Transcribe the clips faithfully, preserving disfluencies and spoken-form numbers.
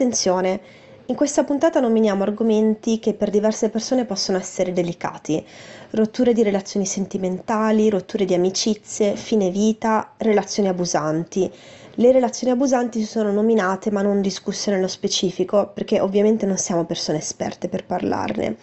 Attenzione, in questa puntata nominiamo argomenti che per diverse persone possono essere delicati. Rotture di relazioni sentimentali, rotture di amicizie, fine vita, relazioni abusanti. Le relazioni abusanti si sono nominate ma non discusse nello specifico, perché ovviamente non siamo persone esperte per parlarne.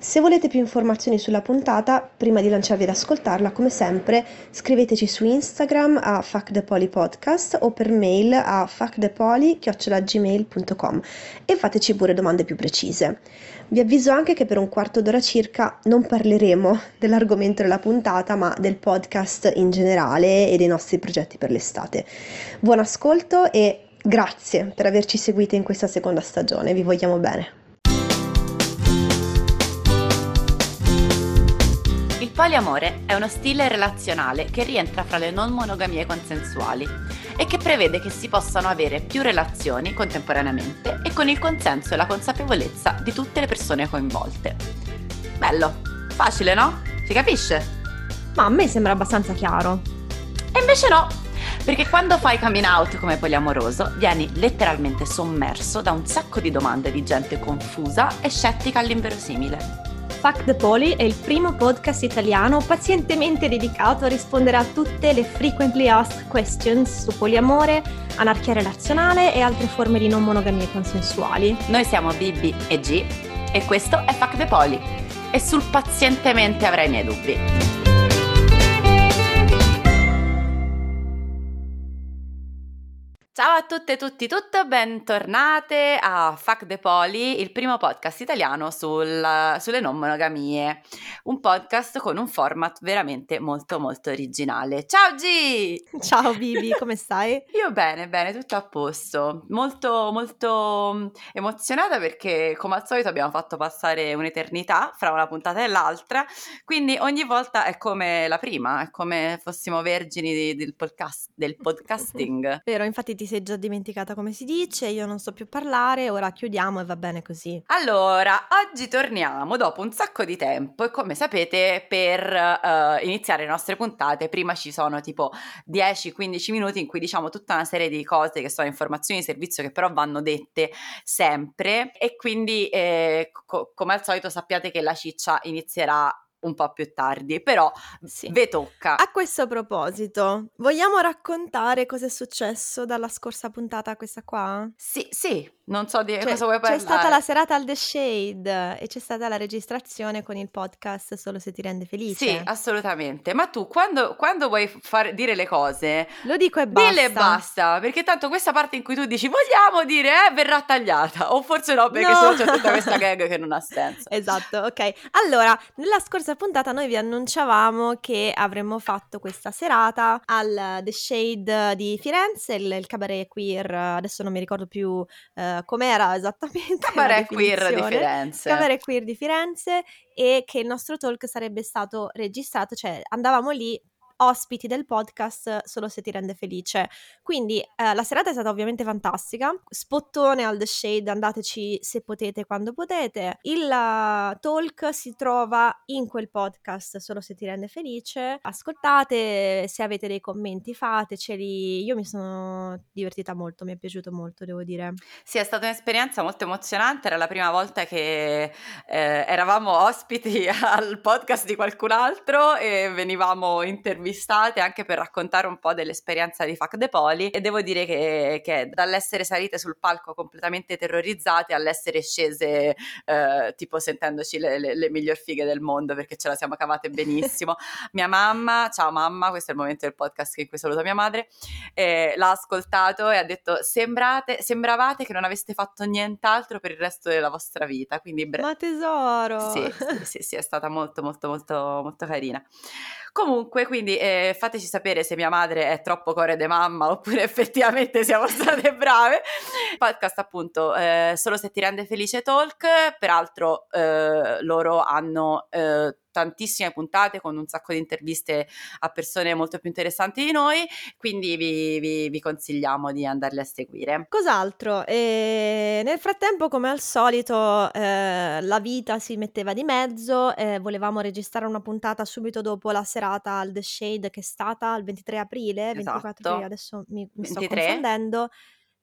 Se volete più informazioni sulla puntata, prima di lanciarvi ad ascoltarla, come sempre, scriveteci su Instagram a Fuck the Poly Podcast o per mail a fuck the poly chiocciola gmail punto com e fateci pure domande più precise. Vi avviso anche che per un quarto d'ora circa non parleremo dell'argomento della puntata, ma del podcast in generale e dei nostri progetti per l'estate. Buon ascolto e grazie per averci seguito in questa seconda stagione, vi vogliamo bene. Il poliamore è uno stile relazionale che rientra fra le non monogamie consensuali e che prevede che si possano avere più relazioni contemporaneamente e con il consenso e la consapevolezza di tutte le persone coinvolte. Bello, facile no? Si capisce? Ma a me sembra abbastanza chiaro. E invece no, perché quando fai coming out come poliamoroso vieni letteralmente sommerso da un sacco di domande di gente confusa e scettica all'inverosimile. Fuck the Poly è il primo podcast italiano pazientemente dedicato a rispondere a tutte le frequently asked questions su poliamore, anarchia relazionale e altre forme di non monogamie consensuali. Noi siamo Bibi e G e questo è Fuck the Poly e sul pazientemente avrai i miei dubbi. Ciao a tutte e tutti, tutto bentornate a Fuck the Poly, il primo podcast italiano sul, sulle non monogamie, un podcast con un format veramente molto molto originale. Ciao G! Ciao Bibi, come stai? Io bene, bene, tutto a posto, molto molto emozionata perché come al solito abbiamo fatto passare un'eternità fra una puntata e l'altra, quindi ogni volta è come la prima, è come fossimo vergini di, del, podcast, del podcasting. Vero, infatti ti sei già dimenticata come si dice, io non so più parlare, ora chiudiamo e va bene così. Allora, oggi torniamo dopo un sacco di tempo e come sapete per uh, iniziare le nostre puntate prima ci sono tipo dieci quindici minuti in cui diciamo tutta una serie di cose che sono informazioni di servizio che però vanno dette sempre e quindi eh, co- come al solito sappiate che la ciccia inizierà un po' più tardi, però sì. Ve tocca. A questo proposito, vogliamo raccontare cosa è successo dalla scorsa puntata a questa qua? Sì, sì, non so di cioè, cosa vuoi parlare. C'è stata la serata al The Shade e c'è stata la registrazione con il podcast Solo se ti rende felice. Sì, assolutamente, ma tu quando, quando vuoi far dire le cose lo dico e basta. Dile e basta, perché tanto questa parte in cui tu dici vogliamo dire eh, verrà tagliata, o forse no perché no. Sennò c'è tutta questa gag che non ha senso. Esatto, ok. Allora, nella scorsa puntata noi vi annunciavamo che avremmo fatto questa serata al The Shade di Firenze, il, il cabaret queer, adesso non mi ricordo più uh, com'era esattamente cabaret queer di Firenze cabaret queer di Firenze e che il nostro talk sarebbe stato registrato, cioè andavamo lì ospiti del podcast Solo se ti rende felice, quindi eh, la serata è stata ovviamente fantastica, spottone al The Shade, andateci se potete quando potete. Il uh, talk si trova in quel podcast Solo se ti rende felice, ascoltate, se avete dei commenti fateceli, io mi sono divertita molto, mi è piaciuto molto devo dire. Sì, è stata un'esperienza molto emozionante, era la prima volta che eh, eravamo ospiti al podcast di qualcun altro e venivamo intervistati anche per raccontare un po' dell'esperienza di Fuck the Poly e devo dire che, che dall'essere salite sul palco completamente terrorizzate all'essere scese eh, tipo sentendoci le, le, le miglior fighe del mondo perché ce la siamo cavate benissimo. Mia mamma, ciao mamma, questo è il momento del podcast in cui saluto mia madre, eh, l'ha ascoltato e ha detto sembrate, sembravate che non aveste fatto nient'altro per il resto della vostra vita, quindi bre- ma tesoro sì, sì, sì, sì, è stata molto molto molto molto carina. Comunque, quindi eh, fateci sapere se mia madre è troppo core de mamma oppure effettivamente siamo state brave. Podcast appunto eh, Solo se ti rende felice talk, peraltro eh, loro hanno eh, tantissime puntate con un sacco di interviste a persone molto più interessanti di noi, quindi vi, vi, vi consigliamo di andarle a seguire. Cos'altro? E nel frattempo come al solito eh, la vita si metteva di mezzo, eh, volevamo registrare una puntata subito dopo la serata al The Shade che è stata il ventitré aprile, esatto. ventiquattro aprile, adesso mi, mi sto confondendo.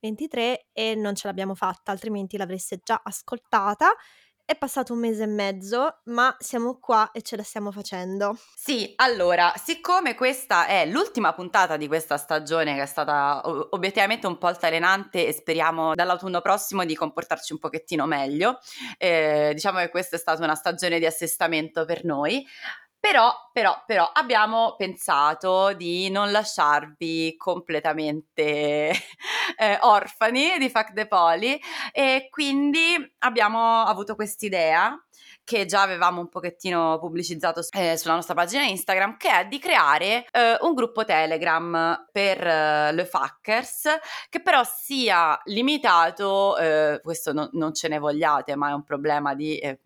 ventitré e non ce l'abbiamo fatta, altrimenti l'avreste già ascoltata. È passato un mese e mezzo, ma siamo qua e ce la stiamo facendo. Sì, allora, siccome questa è l'ultima puntata di questa stagione, che è stata obiettivamente un po' altalenante e speriamo dall'autunno prossimo di comportarci un pochettino meglio, eh, diciamo che questa è stata una stagione di assestamento per noi, però, però, però abbiamo pensato di non lasciarvi completamente... Eh, orfani di Fuck the Poly, e quindi abbiamo avuto quest'idea che già avevamo un pochettino pubblicizzato eh, sulla nostra pagina Instagram, che è di creare eh, un gruppo Telegram per eh, le fuckers, che però sia limitato, eh, questo no, non ce ne vogliate, ma è un problema di, eh,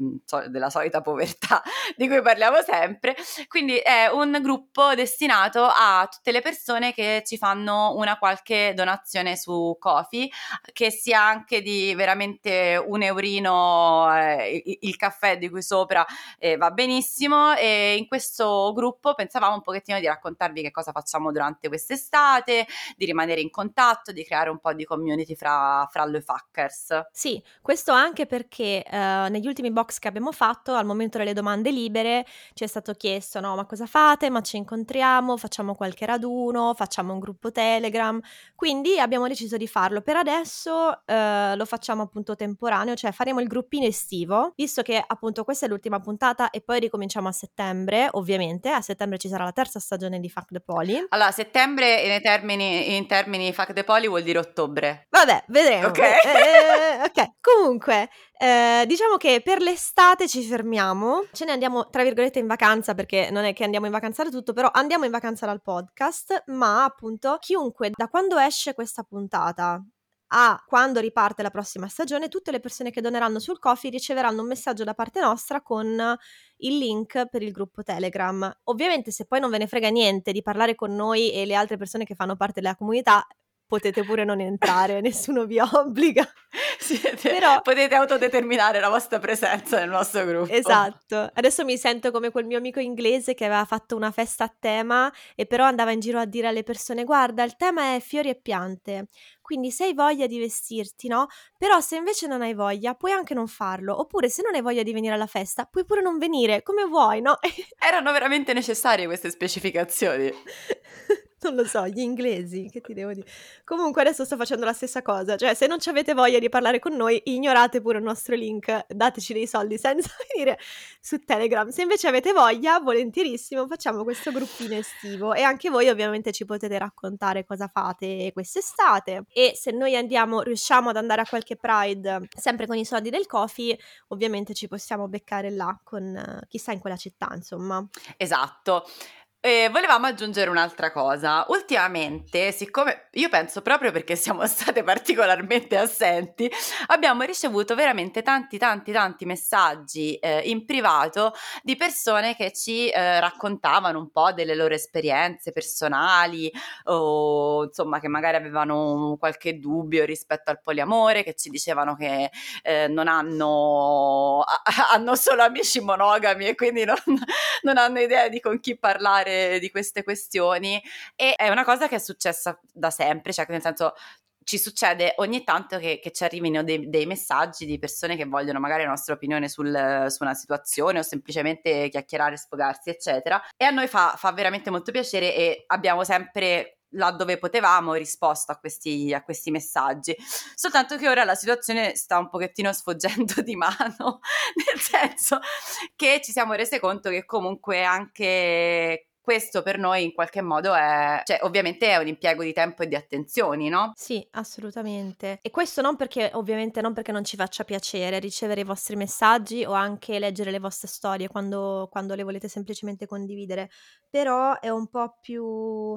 della solita povertà di cui parliamo sempre, quindi è un gruppo destinato a tutte le persone che ci fanno una qualche donazione su Kofi, che sia anche di veramente un eurino, eh, il, il caffè di qui sopra eh, va benissimo. E in questo gruppo pensavamo un pochettino di raccontarvi che cosa facciamo durante quest'estate, di rimanere in contatto, di creare un po' di community fra, fra le fuckers. Sì, questo anche perché eh, negli ultimi box che abbiamo fatto, al momento delle domande libere, ci è stato chiesto, no, ma cosa fate, ma ci incontriamo, facciamo qualche raduno, facciamo un gruppo Telegram, quindi abbiamo deciso di farlo. Per adesso eh, lo facciamo appunto temporaneo, cioè faremo il gruppino estivo, visto che appunto questa è l'ultima puntata e poi ricominciamo a settembre. Ovviamente a settembre ci sarà la terza stagione di Fuck the Poly. Allora, settembre in termini, in termini Fuck the Poly vuol dire ottobre. Vabbè, vedremo. Ok, eh, okay. Comunque eh, diciamo che per l'estate ci fermiamo, ce ne andiamo tra virgolette in vacanza, perché non è che andiamo in vacanza da tutto, però andiamo in vacanza dal podcast. Ma appunto chiunque da quando esce questa puntata a quando riparte la prossima stagione, tutte le persone che doneranno sul Ko-fi riceveranno un messaggio da parte nostra con il link per il gruppo Telegram. Ovviamente se poi non ve ne frega niente di parlare con noi e le altre persone che fanno parte della comunità, potete pure non entrare, nessuno vi obbliga. Siete, però... potete autodeterminare la vostra presenza nel nostro gruppo. Esatto. Adesso mi sento come quel mio amico inglese che aveva fatto una festa a tema e però andava in giro a dire alle persone: guarda, il tema è fiori e piante, quindi se hai voglia di vestirti, no? Però se invece non hai voglia, puoi anche non farlo. Oppure se non hai voglia di venire alla festa, puoi pure non venire, come vuoi, no? Erano veramente necessarie queste specificazioni. Non lo so, gli inglesi, che ti devo dire. Comunque adesso sto facendo la stessa cosa, cioè se non ci avete voglia di parlare con noi, ignorate pure il nostro link, dateci dei soldi senza venire su Telegram. Se invece avete voglia, volentierissimo, facciamo questo gruppino estivo e anche voi ovviamente ci potete raccontare cosa fate quest'estate. E se noi andiamo, riusciamo ad andare a qualche Pride, sempre con i soldi del Ko-fi, ovviamente ci possiamo beccare là con chissà in quella città, insomma. Esatto. Eh, volevamo aggiungere un'altra cosa. Ultimamente, siccome io penso proprio perché siamo state particolarmente assenti, abbiamo ricevuto veramente tanti tanti tanti messaggi eh, in privato di persone che ci eh, raccontavano un po' delle loro esperienze personali, o insomma che magari avevano qualche dubbio rispetto al poliamore, che ci dicevano che eh, non hanno hanno solo amici monogami e quindi non, non hanno idea di con chi parlare di queste questioni. E è una cosa che è successa da sempre, cioè nel senso ci succede ogni tanto che, che ci arrivino dei, dei messaggi di persone che vogliono magari la nostra opinione sul, su una situazione o semplicemente chiacchierare, sfogarsi eccetera, e a noi fa, fa veramente molto piacere e abbiamo sempre, laddove potevamo, risposto a questi, a questi messaggi. Soltanto che ora la situazione sta un pochettino sfuggendo di mano, nel senso che ci siamo rese conto che comunque anche questo per noi in qualche modo è, cioè ovviamente è un impiego di tempo e di attenzioni, no? Sì, assolutamente. E questo non perché, ovviamente non perché non ci faccia piacere ricevere i vostri messaggi o anche leggere le vostre storie quando, quando le volete semplicemente condividere, però è un po' più...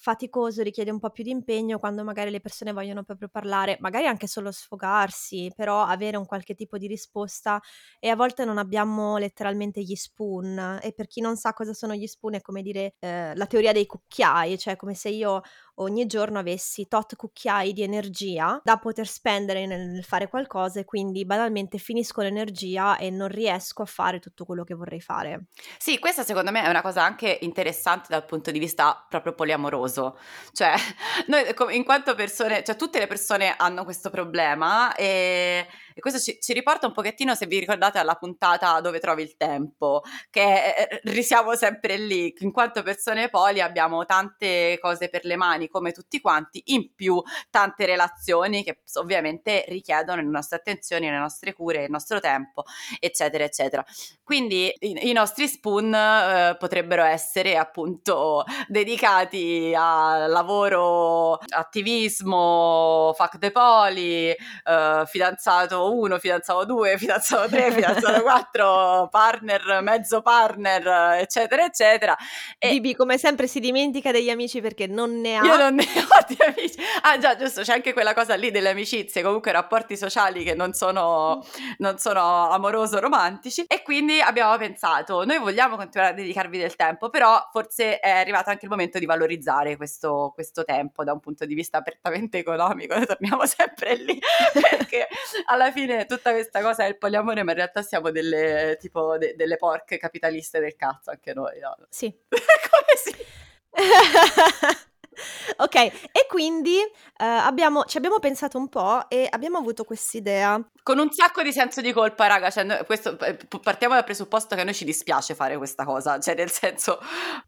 faticoso, richiede un po' più di impegno quando magari le persone vogliono proprio parlare, magari anche solo sfogarsi, però avere un qualche tipo di risposta. E a volte non abbiamo letteralmente gli spoon, e per chi non sa cosa sono gli spoon è come dire eh, la teoria dei cucchiai, cioè come se io ogni giorno avessi tot cucchiai di energia da poter spendere nel fare qualcosa, e quindi banalmente finisco l'energia e non riesco a fare tutto quello che vorrei fare. Sì, questa secondo me è una cosa anche interessante dal punto di vista proprio poliamoroso, cioè noi in quanto persone, cioè tutte le persone hanno questo problema, e, e questo ci, ci riporta un pochettino, se vi ricordate, alla puntata dove trovi il tempo, che risiamo sempre lì, in quanto persone poli abbiamo tante cose per le mani come tutti quanti, in più tante relazioni che ovviamente richiedono le nostre attenzioni, le nostre cure, il nostro tempo, eccetera eccetera. Quindi i, i nostri spoon eh, potrebbero essere appunto dedicati a lavoro, attivismo, fuck the poly, eh, fidanzato uno, fidanzato due, fidanzato tre, fidanzato quattro, partner, mezzo partner, eccetera eccetera. E B B come sempre si dimentica degli amici perché non ne ha. Io non ne ho di amici. Ah già, giusto, c'è anche quella cosa lì delle amicizie, comunque rapporti sociali che non sono, non sono amoroso romantici. E quindi abbiamo pensato, noi vogliamo continuare a dedicarvi del tempo, però forse è arrivato anche il momento di valorizzare questo, questo tempo da un punto di vista prettamente economico. Noi torniamo sempre lì perché alla fine tutta questa cosa è il poliamore, ma in realtà siamo delle tipo de, delle porche capitaliste del cazzo anche noi, no? Sì. Come sì? Ok, e quindi eh, abbiamo, ci abbiamo pensato un po' e abbiamo avuto quest'idea. Con un sacco di senso di colpa, raga, cioè, noi, questo, partiamo dal presupposto che a noi ci dispiace fare questa cosa, cioè nel senso,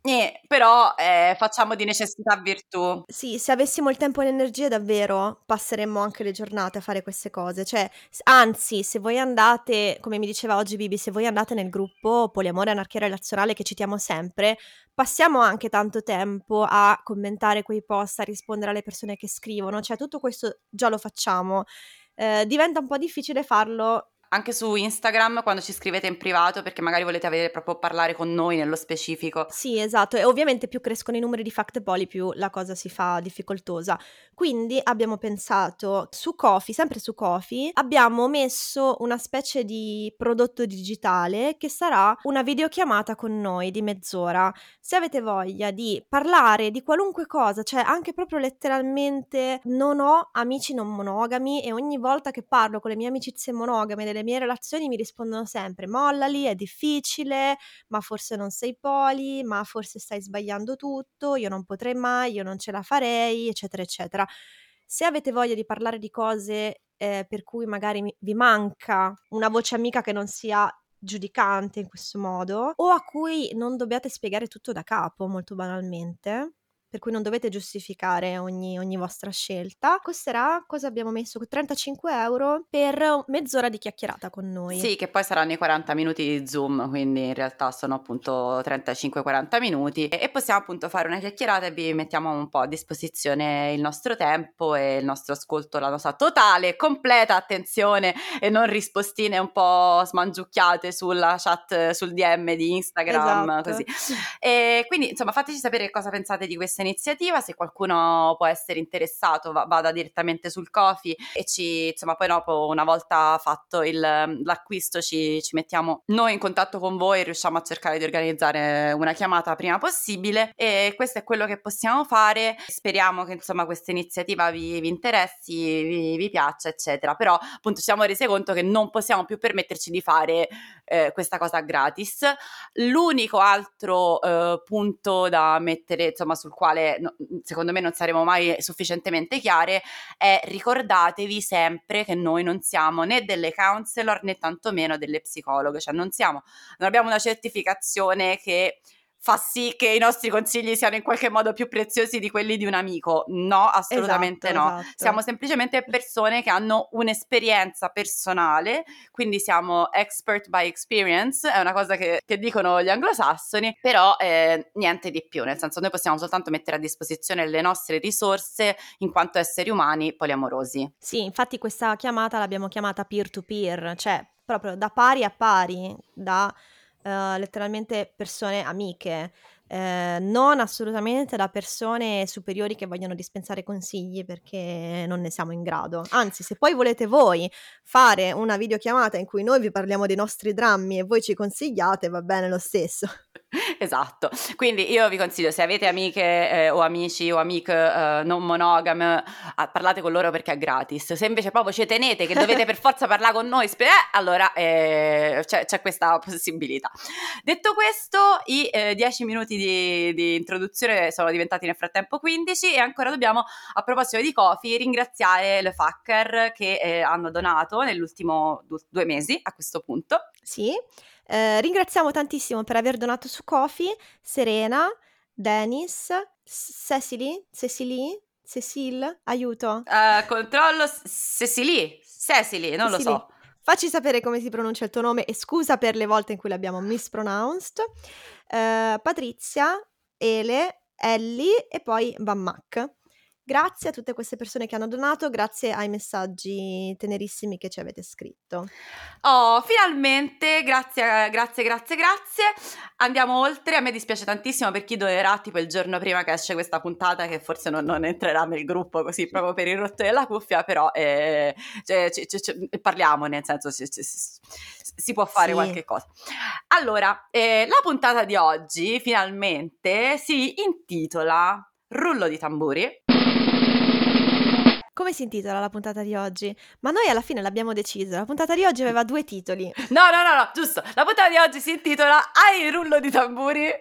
eh, però eh, facciamo di necessità virtù. Sì, se avessimo il tempo e l'energia davvero passeremmo anche le giornate a fare queste cose, cioè anzi, se voi andate, come mi diceva oggi Bibi, se voi andate nel gruppo Poliamore Anarchia Relazionale che citiamo sempre, passiamo anche tanto tempo a commentare quei post, a rispondere alle persone che scrivono, cioè tutto questo già lo facciamo, eh, diventa un po' difficile farlo anche su Instagram quando ci scrivete in privato perché magari volete avere proprio parlare con noi nello specifico. Sì, esatto, e ovviamente più crescono i numeri di Fuck the Poly più la cosa si fa difficoltosa. Quindi abbiamo pensato su Kofi, sempre su Kofi, abbiamo messo una specie di prodotto digitale che sarà una videochiamata con noi di mezz'ora. Se avete voglia di parlare di qualunque cosa, cioè anche proprio letteralmente non ho amici non monogami e ogni volta che parlo con le mie amicizie monogame delle le mie relazioni mi rispondono sempre mollali, è difficile, ma forse non sei poli, ma forse stai sbagliando tutto, io non potrei mai, io non ce la farei, eccetera eccetera. Se avete voglia di parlare di cose eh, per cui magari mi- vi manca una voce amica che non sia giudicante in questo modo, o a cui non dobbiate spiegare tutto da capo, molto banalmente, per cui non dovete giustificare ogni, ogni vostra scelta, costerà, cosa abbiamo messo, trentacinque euro per mezz'ora di chiacchierata con noi. Sì, che poi saranno i quaranta minuti di Zoom, quindi in realtà sono appunto trentacinque quaranta minuti, e, e possiamo appunto fare una chiacchierata e vi mettiamo un po' a disposizione il nostro tempo e il nostro ascolto, la nostra totale, completa attenzione e non rispostine un po' smangiucchiate sulla chat, sul D M di Instagram, esatto. Così. E quindi insomma fateci sapere cosa pensate di questa iniziativa, se qualcuno può essere interessato vada direttamente sul Kofi e ci insomma poi dopo, una volta fatto il, l'acquisto ci, ci mettiamo noi in contatto con voi e riusciamo a cercare di organizzare una chiamata prima possibile. E questo è quello che possiamo fare, speriamo che insomma questa iniziativa vi, vi interessi, vi, vi piaccia eccetera, però appunto ci siamo resi conto che non possiamo più permetterci di fare eh, questa cosa gratis. L'unico altro eh, punto da mettere insomma sul quale secondo me non saremo mai sufficientemente chiare è: ricordatevi sempre che noi non siamo né delle counselor né tantomeno delle psicologhe, cioè non siamo, non abbiamo una certificazione che fa sì che i nostri consigli siano in qualche modo più preziosi di quelli di un amico, no, assolutamente esatto, no, esatto. Siamo semplicemente persone che hanno un'esperienza personale, quindi siamo expert by experience, è una cosa che, che dicono gli anglosassoni, però eh, niente di più, nel senso noi possiamo soltanto mettere a disposizione le nostre risorse in quanto esseri umani poliamorosi. Sì, infatti questa chiamata l'abbiamo chiamata peer to peer, cioè proprio da pari a pari, da... Uh, letteralmente persone amiche, eh, non assolutamente da persone superiori che vogliono dispensare consigli, perché non ne siamo in grado. Anzi, se poi volete voi fare una videochiamata in cui noi vi parliamo dei nostri drammi e voi ci consigliate, va bene lo stesso. Esatto, quindi io vi consiglio, se avete amiche eh, o amici o amiche eh, non monogame, ah, parlate con loro perché è gratis. Se invece proprio ci tenete che dovete per forza parlare con noi, sper- eh, allora eh, c'è, c'è questa possibilità. Detto questo, i eh, dieci minuti di, di introduzione sono diventati nel frattempo quindici e ancora dobbiamo, a proposito di Kofi, ringraziare le fucker che eh, hanno donato nell'ultimo du- due mesi a questo punto. Sì. Eh, ringraziamo tantissimo per aver donato su Kofi Serena, Dennis, Cecily, Cecily, Cecil, aiuto. Uh, controllo Cecily, Cecily, non Cecily. Lo so. Facci sapere come si pronuncia il tuo nome e scusa per le volte in cui l'abbiamo mispronounced. Eh, Patrizia, Ele, Ellie e poi Bammac. Grazie a tutte queste persone che hanno donato, grazie ai messaggi tenerissimi che ci avete scritto. Oh, finalmente, grazie, grazie, grazie, grazie. Andiamo oltre, a me dispiace tantissimo per chi donerà tipo il giorno prima che esce questa puntata, che forse non, non entrerà nel gruppo così proprio per il rotto della cuffia, però eh, cioè, c- c- parliamo, nel senso c- c- si può fare sì. Qualche cosa. Allora, eh, la puntata di oggi finalmente si intitola Rullo di tamburi. Come si intitola la puntata di oggi? Ma noi alla fine l'abbiamo deciso, la puntata di oggi aveva due titoli. No, no, no, no, giusto, la puntata di oggi si intitola Hai il rullo di tamburi?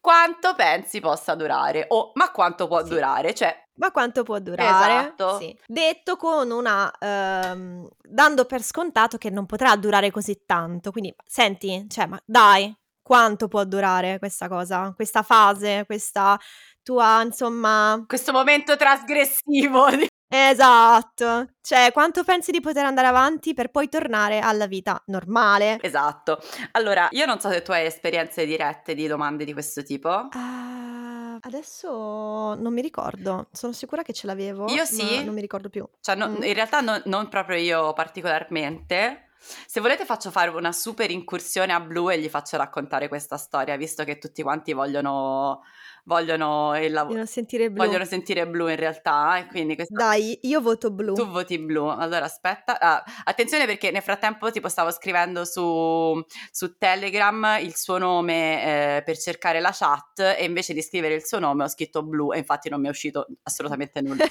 Quanto pensi possa durare? O ma quanto può sì. durare? Cioè, ma quanto può durare? Esatto. Sì. Detto con una... Ehm, dando per scontato che non potrà durare così tanto, quindi senti, cioè, ma dai, quanto può durare questa cosa, questa fase, questa... tua, insomma... questo momento trasgressivo. Esatto. Cioè, quanto pensi di poter andare avanti per poi tornare alla vita normale? Esatto. Allora, io non so se tu hai esperienze dirette di domande di questo tipo. Uh, adesso non mi ricordo. Sono sicura che ce l'avevo. Io sì. Ma non mi ricordo più. Cioè, no, mm. in realtà no, non proprio io particolarmente... Se volete faccio fare una super incursione a Blu e gli faccio raccontare questa storia, visto che tutti quanti vogliono vogliono il lavoro, sentire Blu. Vogliono sentire Blu in realtà, e quindi questa... Dai, io voto Blu. Tu voti Blu. Allora aspetta, ah, attenzione perché nel frattempo tipo stavo scrivendo su, su Telegram il suo nome eh, per cercare la chat e invece di scrivere il suo nome ho scritto Blu e infatti non mi è uscito assolutamente nulla.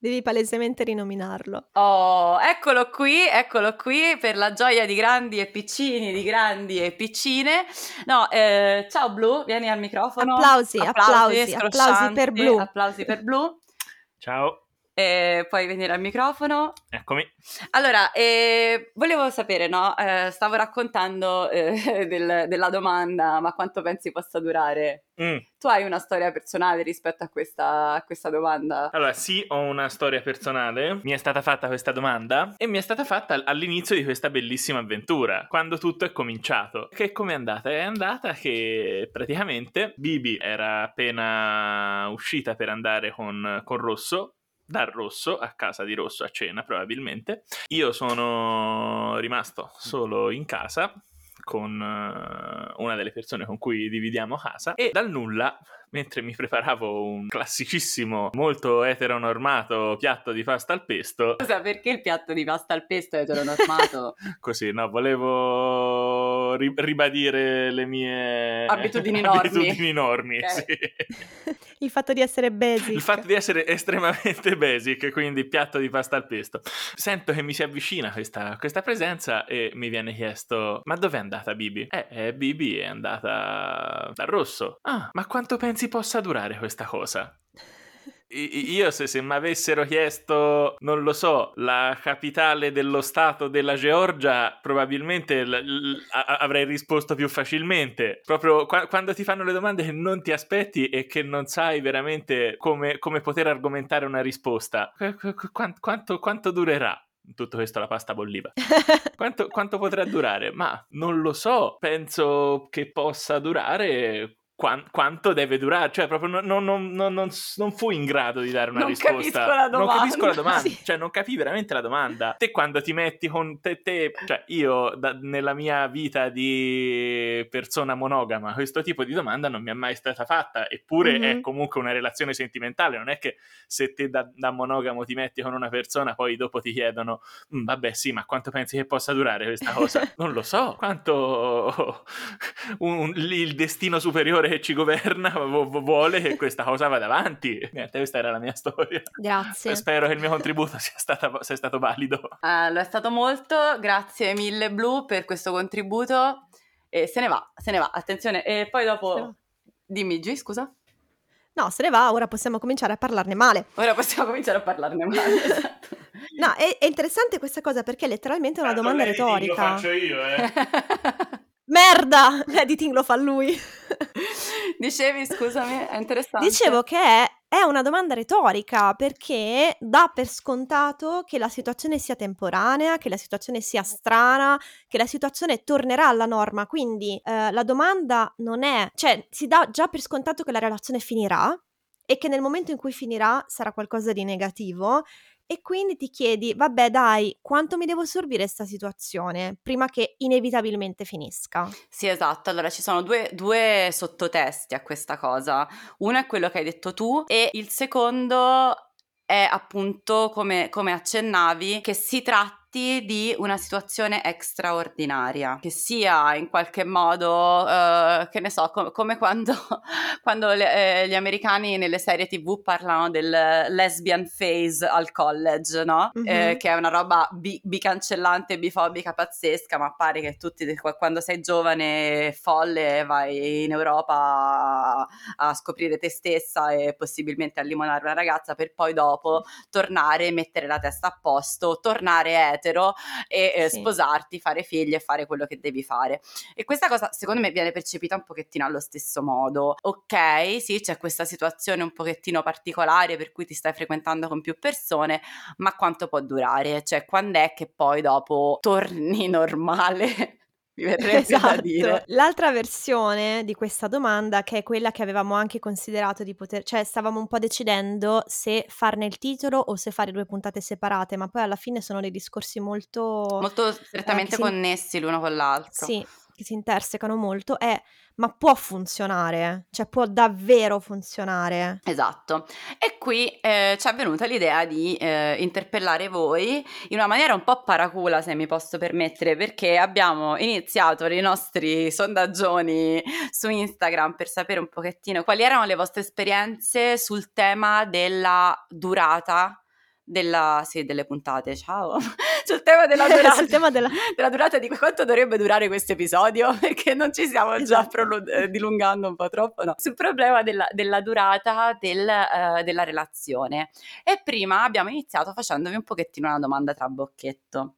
Devi palesemente rinominarlo. Oh, eccolo qui, eccolo qui, per la gioia di grandi e piccini, di grandi e piccine. No, eh, ciao Blu, vieni al microfono. Applausi, applausi, applausi, applausi per Blu. Applausi per Blu. Ciao. Eh, puoi venire al microfono. Eccomi. Allora, eh, volevo sapere, no? Eh, stavo raccontando eh, del, della domanda, ma quanto pensi possa durare? Mm. Tu hai una storia personale rispetto a questa, a questa domanda? Allora, sì, ho una storia personale. Mi è stata fatta questa domanda e mi è stata fatta all'inizio di questa bellissima avventura, quando tutto è cominciato. Che come è andata? È andata che praticamente Bibi era appena uscita per andare con, con Rosso, dal Rosso, a casa di Rosso a cena probabilmente. Io sono rimasto solo in casa con una delle persone con cui dividiamo casa e dal nulla, mentre mi preparavo un classicissimo, molto eteronormato piatto di pasta al pesto... Scusa, perché il piatto di pasta al pesto è eteronormato? Così, no, volevo ri- ribadire le mie... Abitudini normi. Abitudini normi, okay. Sì. Il fatto di essere basic. Il fatto di essere estremamente basic, quindi piatto di pasta al pesto. Sento che mi si avvicina questa, questa presenza e mi viene chiesto, ma dov'è andata Bibi? Eh, eh, Bibi è andata dal Rosso. Ah, ma quanto pensi si possa durare questa cosa? Io se, se mi avessero chiesto, non lo so, la capitale dello stato della Georgia, probabilmente l- l- avrei risposto più facilmente. Proprio qua- quando ti fanno le domande che non ti aspetti e che non sai veramente come, come poter argomentare una risposta. Qu- quanto, quanto durerà? Tutto questo la pasta bolliva. Quanto, quanto potrà durare? Ma non lo so, penso che possa durare... Quant- quanto deve durare? Cioè, proprio non, non, non, non, non fui in grado di dare una non risposta. Capisco la domanda. Non capisco la domanda. Sì. Cioè, non capii veramente la domanda. Te quando ti metti con te, te cioè io da, nella mia vita di persona monogama, questo tipo di domanda non mi è mai stata fatta. Eppure mm-hmm. è comunque una relazione sentimentale. Non è che se te da, da monogamo ti metti con una persona, poi dopo ti chiedono, vabbè sì, ma quanto pensi che possa durare questa cosa? Non lo so. Quanto un, il destino superiore che ci governa vuole che questa cosa vada avanti. Niente, questa era la mia storia. Grazie. Spero che il mio contributo sia, stata, sia stato valido. Uh, lo è stato molto. Grazie mille Blu per questo contributo. E se ne va, se ne va. Attenzione. E poi dopo... Dimmi G, scusa. No, se ne va. Ora possiamo cominciare a parlarne male. Ora possiamo cominciare a parlarne male. Esatto. No, è, è interessante questa cosa perché è letteralmente una ah, domanda retorica. Lo faccio io, eh. Merda, l'editing lo fa lui. Dicevi, scusami, è interessante. Dicevo che è, è una domanda retorica perché dà per scontato che la situazione sia temporanea, che la situazione sia strana, che la situazione tornerà alla norma. Quindi eh, la domanda non è... Cioè, si dà già per scontato che la relazione finirà e che nel momento in cui finirà sarà qualcosa di negativo. E quindi ti chiedi, vabbè dai, quanto mi devo sorbire sta situazione prima che inevitabilmente finisca? Sì, esatto. Allora ci sono due, due sottotesti a questa cosa. Uno è quello che hai detto tu e il secondo è appunto, come, come accennavi, che si tratti di una situazione straordinaria, che sia in qualche modo, eh, che ne so, com- come quando, quando le, eh, gli americani nelle serie tv parlano del lesbian phase al college, no? Mm-hmm. Eh, che è una roba bi- bicancellante, bifobica, pazzesca, ma pare che tutti, quando sei giovane, folle, vai in Europa a, a scoprire te stessa e possibilmente a limonare una ragazza per poi dopo tornare, mettere la testa a posto, tornare etero e eh, sì. sposarti, fare figli e fare quello che devi fare. E questa cosa secondo me viene percepita un pochettino allo stesso modo. Ok, sì, c'è questa situazione un pochettino particolare per cui ti stai frequentando con più persone, ma quanto può durare? Cioè, quando è che poi dopo torni normale? Esatto. Dire. L'altra versione di questa domanda, che è quella che avevamo anche considerato di poter, cioè stavamo un po' decidendo se farne il titolo o se fare due puntate separate, ma poi alla fine sono dei discorsi molto molto strettamente eh, connessi si... l'uno con l'altro, sì, che si intersecano molto. È ma può funzionare? Cioè può davvero funzionare? Esatto. E qui eh, ci è venuta l'idea di eh, interpellare voi in una maniera un po' paracula, se mi posso permettere, perché abbiamo iniziato i nostri sondaggioni su Instagram per sapere un pochettino quali erano le vostre esperienze sul tema della durata della sì, delle puntate, ciao. Sul tema della durata, sul tema della... della durata di quanto dovrebbe durare questo episodio, perché non ci stiamo esatto. già prolu- dilungando un po' troppo, no? Sul problema della, della durata del, uh, della relazione. E prima abbiamo iniziato facendovi un pochettino una domanda tra bocchetto,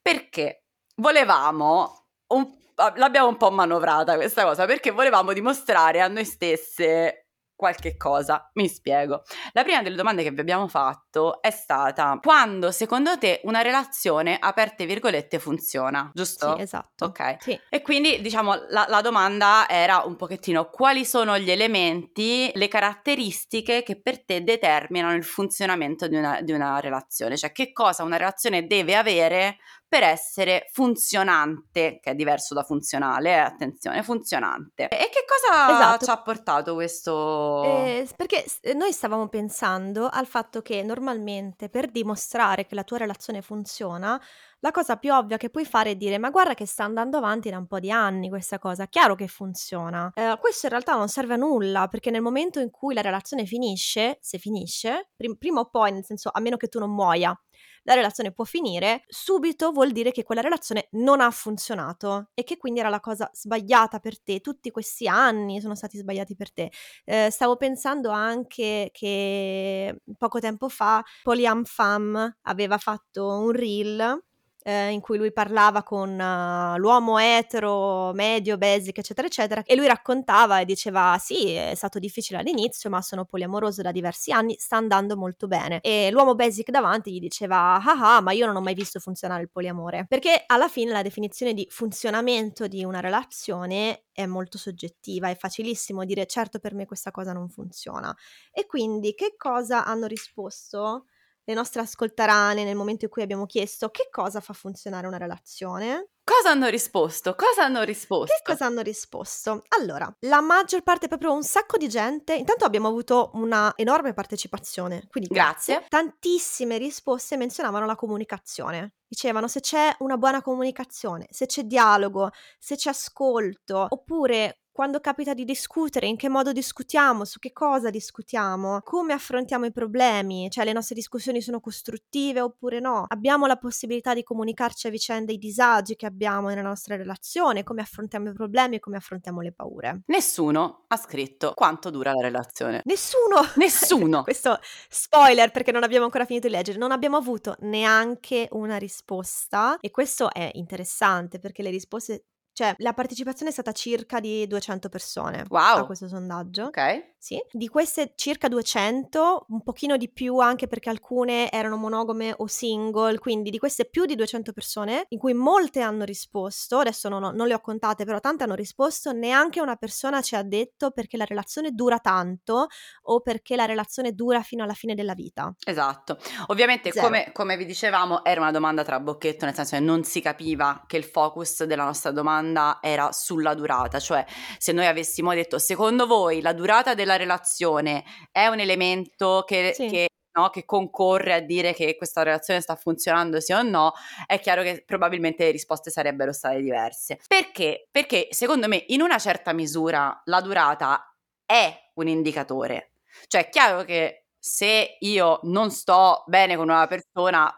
perché volevamo un... l'abbiamo un po' manovrata questa cosa, perché volevamo dimostrare a noi stesse qualche cosa. Mi spiego. La prima delle domande che vi abbiamo fatto è stata: quando secondo te una relazione, aperte virgolette, funziona? Giusto? Sì, esatto. Ok. Sì. E quindi diciamo la, la domanda era un pochettino: quali sono gli elementi, le caratteristiche che per te determinano il funzionamento di una, di una relazione? Cioè che cosa una relazione deve avere per essere funzionante, che è diverso da funzionale, eh, attenzione, funzionante. E che cosa esatto. ci ha portato questo? Eh, perché noi stavamo pensando al fatto che normalmente per dimostrare che la tua relazione funziona, la cosa più ovvia che puoi fare è dire: ma guarda che sta andando avanti da un po' di anni questa cosa, chiaro che funziona. Eh, questo in realtà non serve a nulla, perché nel momento in cui la relazione finisce, se finisce, prim- prima o poi, nel senso, a meno che tu non muoia, la relazione può finire, subito vuol dire che quella relazione non ha funzionato e che quindi era la cosa sbagliata per te, tutti questi anni sono stati sbagliati per te. Eh, stavo pensando anche che poco tempo fa Polyam Fam aveva fatto un reel eh, in cui lui parlava con uh, l'uomo etero, medio, basic, eccetera, eccetera, e lui raccontava e diceva sì, è stato difficile all'inizio, ma sono poliamoroso da diversi anni, sta andando molto bene. E l'uomo basic davanti gli diceva ah ah, ma io non ho mai visto funzionare il poliamore, perché alla fine la definizione di funzionamento di una relazione è molto soggettiva, è facilissimo dire certo per me questa cosa non funziona. E quindi che cosa hanno risposto le nostre ascoltarane nel momento in cui abbiamo chiesto che cosa fa funzionare una relazione? Cosa hanno risposto? Cosa hanno risposto? Che cosa hanno risposto? Allora, la maggior parte, proprio un sacco di gente, intanto abbiamo avuto una enorme partecipazione, quindi grazie. Tantissime risposte menzionavano la comunicazione. Dicevano se c'è una buona comunicazione, se c'è dialogo, se c'è ascolto, oppure quando capita di discutere, in che modo discutiamo, su che cosa discutiamo, come affrontiamo i problemi, cioè le nostre discussioni sono costruttive oppure no, abbiamo la possibilità di comunicarci a vicenda i disagi che abbiamo nella nostra relazione, come affrontiamo i problemi e come affrontiamo le paure. Nessuno ha scritto quanto dura la relazione. Nessuno! Nessuno! Questo spoiler, perché non abbiamo ancora finito di leggere, non abbiamo avuto neanche una risposta, e questo è interessante perché le risposte... Cioè, la partecipazione è stata circa di duecento persone. Wow. A questo sondaggio. Ok. Sì. Di queste circa duecento, un pochino di più anche perché alcune erano monogame o single, quindi di queste più di duecento persone, in cui molte hanno risposto, adesso non, ho, non le ho contate, però tante hanno risposto, neanche una persona ci ha detto perché la relazione dura tanto o perché la relazione dura fino alla fine della vita. Esatto. Ovviamente, come, come vi dicevamo, era una domanda trabocchetto, nel senso che non si capiva che il focus della nostra domanda era sulla durata, cioè se noi avessimo detto secondo voi la durata della relazione è un elemento che, sì. che, no, che concorre a dire che questa relazione sta funzionando sì o no, è chiaro che probabilmente le risposte sarebbero state diverse. Perché? Perché secondo me in una certa misura la durata è un indicatore, cioè è chiaro che se io non sto bene con una persona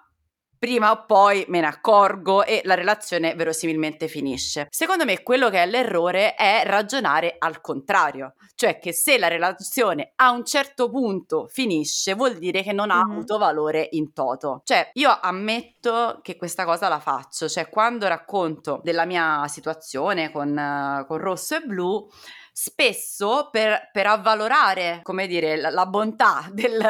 prima o poi me ne accorgo e la relazione verosimilmente finisce. Secondo me quello che è l'errore è ragionare al contrario, cioè che se la relazione a un certo punto finisce vuol dire che non ha mm-hmm. avuto valore in toto. Cioè io ammetto che questa cosa la faccio, cioè quando racconto della mia situazione con, con Rosso e Blu, spesso per, per avvalorare, come dire, la, la bontà del,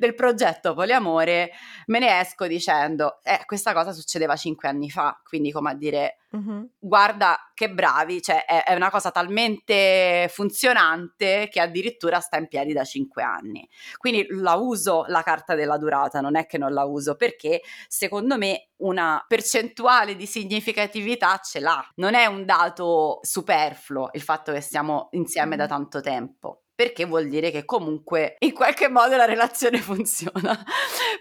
del progetto poliamore me ne esco dicendo eh, questa cosa succedeva cinque anni fa, quindi come a dire mm-hmm. guarda che bravi, cioè è, è una cosa talmente funzionante che addirittura sta in piedi da cinque anni, quindi la uso la carta della durata, non è che non la uso, perché secondo me una percentuale di significatività ce l'ha, non è un dato superfluo il fatto che siamo insieme da tanto tempo, perché vuol dire che comunque in qualche modo la relazione funziona.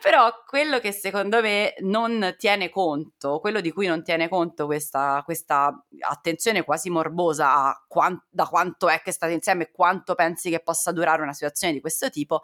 Però quello che secondo me non tiene conto, quello di cui non tiene conto questa, questa attenzione quasi morbosa a quant- da quanto è che state insieme e quanto pensi che possa durare una situazione di questo tipo,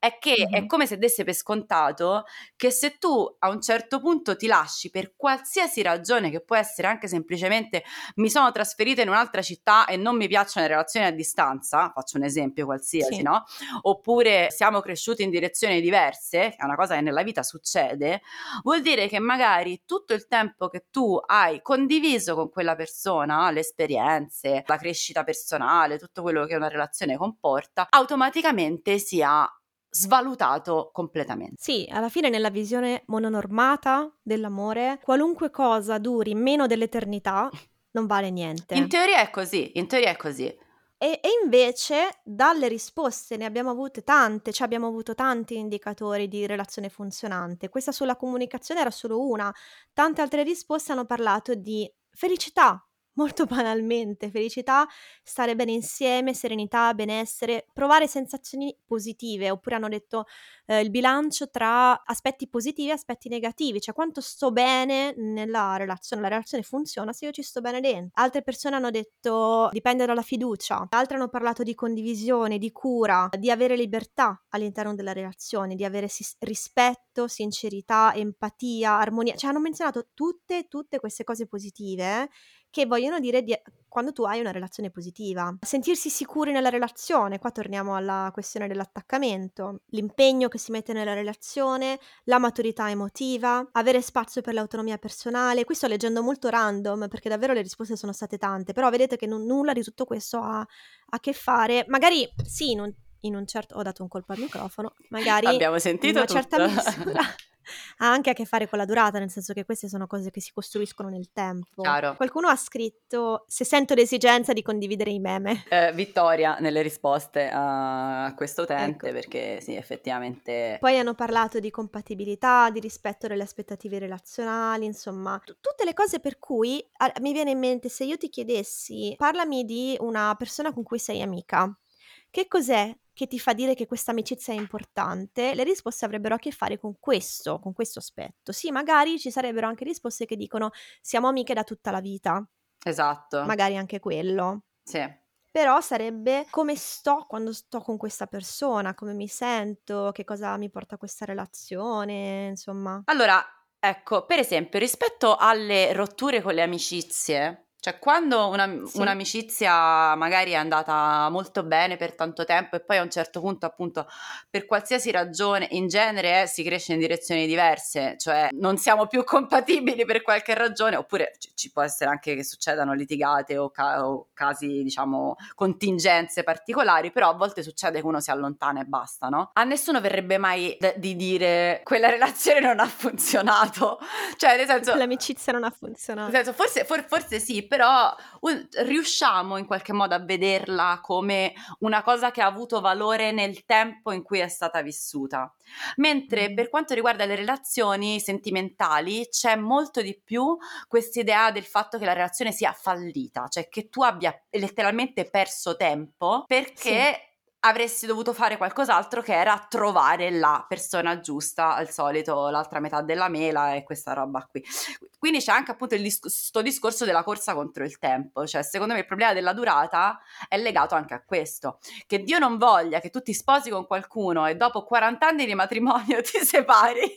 è che mm-hmm. è come se desse per scontato che se tu a un certo punto ti lasci per qualsiasi ragione, che può essere anche semplicemente mi sono trasferita in un'altra città e non mi piacciono le relazioni a distanza, faccio un esempio qualsiasi, sì. no? Oppure siamo cresciuti in direzioni diverse, è una cosa che nella vita succede, vuol dire che magari tutto il tempo che tu hai condiviso con quella persona, le esperienze, la crescita personale, tutto quello che una relazione comporta, automaticamente si ha svalutato completamente. Sì, alla fine nella visione mononormata dell'amore, qualunque cosa duri meno dell'eternità non vale niente. In teoria è così, in teoria è così. E, e invece dalle risposte ne abbiamo avute tante, cioè abbiamo avuto tanti indicatori di relazione funzionante. Questa sulla comunicazione era solo una. Tante altre risposte hanno parlato di felicità, molto banalmente, felicità, stare bene insieme, serenità, benessere, provare sensazioni positive, oppure hanno detto eh, il bilancio tra aspetti positivi e aspetti negativi, cioè quanto sto bene nella relazione, la relazione funziona se io ci sto bene dentro. Altre persone hanno detto dipende dalla fiducia, altre hanno parlato di condivisione, di cura, di avere libertà all'interno della relazione, di avere sis- rispetto, sincerità, empatia, armonia, cioè hanno menzionato tutte, tutte queste cose positive che vogliono dire di, quando tu hai una relazione positiva. Sentirsi sicuri nella relazione, qua torniamo alla questione dell'attaccamento, l'impegno che si mette nella relazione, la maturità emotiva, avere spazio per l'autonomia personale. Qui sto leggendo molto random perché davvero le risposte sono state tante, però vedete che non, nulla di tutto questo ha a che fare, magari sì, in un, in un certo... ho dato un colpo al microfono, magari abbiamo sentito in una tutto. Certa misura... ha anche a che fare con la durata, nel senso che queste sono cose che si costruiscono nel tempo. Chiaro. Qualcuno ha scritto: se sento l'esigenza di condividere i meme. Eh, Vittoria nelle risposte a questo utente, ecco. Perché sì, effettivamente. Poi hanno parlato di compatibilità, di rispetto delle aspettative relazionali, insomma, t- tutte le cose per cui a- mi viene in mente, se io ti chiedessi parlami di una persona con cui sei amica, che cos'è che ti fa dire che questa amicizia è importante, le risposte avrebbero a che fare con questo, con questo aspetto. Sì, magari ci sarebbero anche risposte che dicono siamo amiche da tutta la vita. Esatto. Magari anche quello. Sì. Però sarebbe come sto quando sto con questa persona, come mi sento, che cosa mi porta a questa relazione, insomma. Allora, ecco, per esempio, rispetto alle rotture con le amicizie... Cioè quando una, sì. un'amicizia magari è andata molto bene per tanto tempo e poi a un certo punto appunto per qualsiasi ragione in genere eh, si cresce in direzioni diverse, cioè non siamo più compatibili per qualche ragione, oppure ci, ci può essere anche che succedano litigate o, ca- o casi diciamo contingenze particolari, però a volte succede che uno si allontana e basta, no? A nessuno verrebbe mai d- di dire quella relazione non ha funzionato, cioè nel senso l'amicizia non ha funzionato, nel senso, forse, for- forse sì, però un, riusciamo in qualche modo a vederla come una cosa che ha avuto valore nel tempo in cui è stata vissuta, mentre per quanto riguarda le relazioni sentimentali c'è molto di più quest'idea del fatto che la relazione sia fallita, cioè che tu abbia letteralmente perso tempo perché... Sì. Avresti dovuto fare qualcos'altro, che era trovare la persona giusta, al solito l'altra metà della mela e questa roba qui. Quindi c'è anche appunto il dis- sto discorso della corsa contro il tempo, cioè secondo me il problema della durata è legato anche a questo, che Dio non voglia che tu ti sposi con qualcuno e dopo quaranta anni di matrimonio ti separi,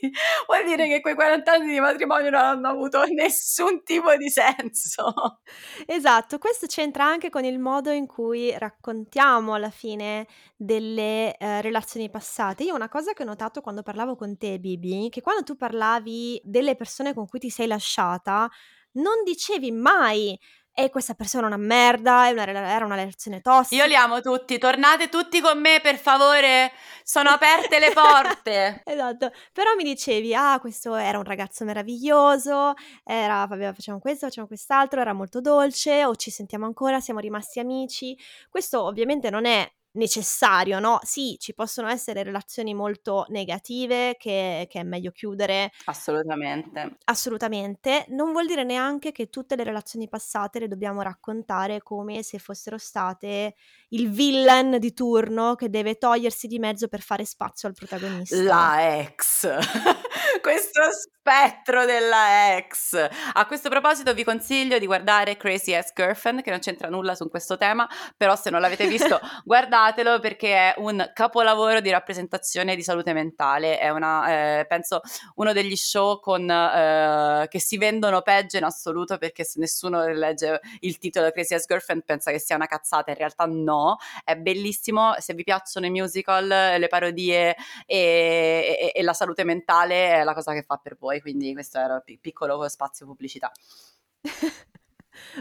vuol dire che quei quaranta anni di matrimonio non hanno avuto nessun tipo di senso. Esatto, questo c'entra anche con il modo in cui raccontiamo alla fine delle eh, relazioni passate. Io una cosa che ho notato quando parlavo con te, Bibi, che quando tu parlavi delle persone con cui ti sei lasciata non dicevi mai e questa persona è una merda, è una, era una relazione tossica. Io li amo tutti, tornate tutti con me per favore, sono aperte le porte. Esatto, però mi dicevi, ah questo era un ragazzo meraviglioso, era, vabbè, facciamo questo, facciamo quest'altro, era molto dolce, o ci sentiamo ancora, siamo rimasti amici. Questo ovviamente non è necessario, no? Sì, ci possono essere relazioni molto negative che, che è meglio chiudere, assolutamente assolutamente, non vuol dire neanche che tutte le relazioni passate le dobbiamo raccontare come se fossero state il villain di turno che deve togliersi di mezzo per fare spazio al protagonista, la ex. Questo spettro della ex. A questo proposito vi consiglio di guardare Crazy Ex-Girlfriend, che non c'entra nulla su questo tema, però se non l'avete visto guardatelo, perché è un capolavoro di rappresentazione di salute mentale, è una, eh, penso uno degli show con, eh, che si vendono peggio in assoluto, perché se nessuno legge il titolo Crazy Ex-Girlfriend pensa che sia una cazzata, in realtà no, è bellissimo. Se vi piacciono i musical, le parodie e, e, e la salute mentale è la cosa che fa per voi, quindi questo era pic- piccolo spazio pubblicità.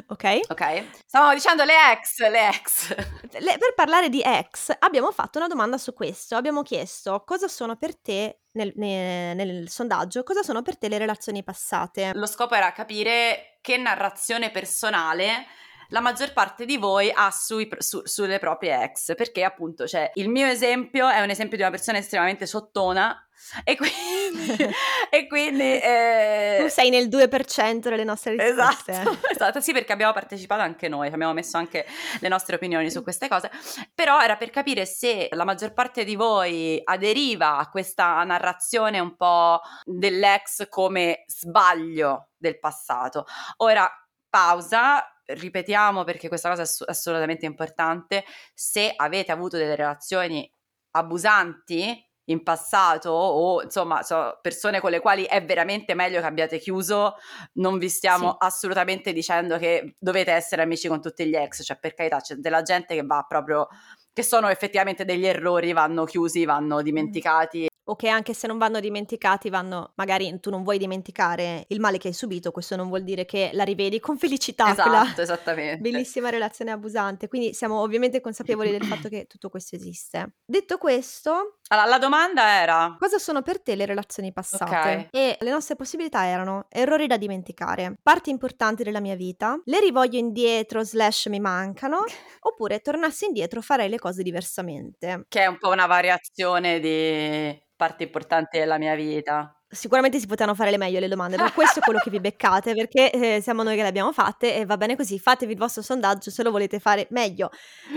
Ok, ok. Stavamo dicendo le ex, le ex. Le, per parlare di ex abbiamo fatto una domanda su questo, abbiamo chiesto cosa sono per te nel, nel, nel sondaggio, cosa sono per te le relazioni passate. Lo scopo era capire che narrazione personale la maggior parte di voi ha sui, su, sulle proprie ex, perché appunto cioè, il mio esempio è un esempio di una persona estremamente sottona e quindi, e quindi eh... tu sei nel due per cento delle nostre risposte. Esatto, esatto, sì, perché abbiamo partecipato anche noi, abbiamo messo anche le nostre opinioni su queste cose, però era per capire se la maggior parte di voi aderiva a questa narrazione un po' dell'ex come sbaglio del passato. Ora pausa, ripetiamo perché questa cosa è assolutamente importante: se avete avuto delle relazioni abusanti in passato, o insomma so, persone con le quali è veramente meglio che abbiate chiuso, non vi stiamo sì. assolutamente dicendo che dovete essere amici con tutti gli ex, cioè per carità c'è della gente che va proprio, che sono effettivamente degli errori, vanno chiusi, vanno dimenticati. O che anche se non vanno dimenticati, vanno, magari tu non vuoi dimenticare il male che hai subito, questo non vuol dire che la rivedi con felicità. Esatto, esattamente. Bellissima relazione abusante, quindi siamo ovviamente consapevoli del fatto che tutto questo esiste. Detto questo... Allora, la domanda era... Cosa sono per te le relazioni passate? Okay. E le nostre possibilità erano errori da dimenticare, parti importanti della mia vita, le rivoglio indietro slash mi mancano, oppure tornassi indietro farei le cose diversamente. Che è un po' una variazione di... parte importante della mia vita. Sicuramente si potevano fare le meglio le domande, ma questo è quello che vi beccate, perché eh, siamo noi che le abbiamo fatte e va bene così. Fatevi il vostro sondaggio se lo volete fare meglio.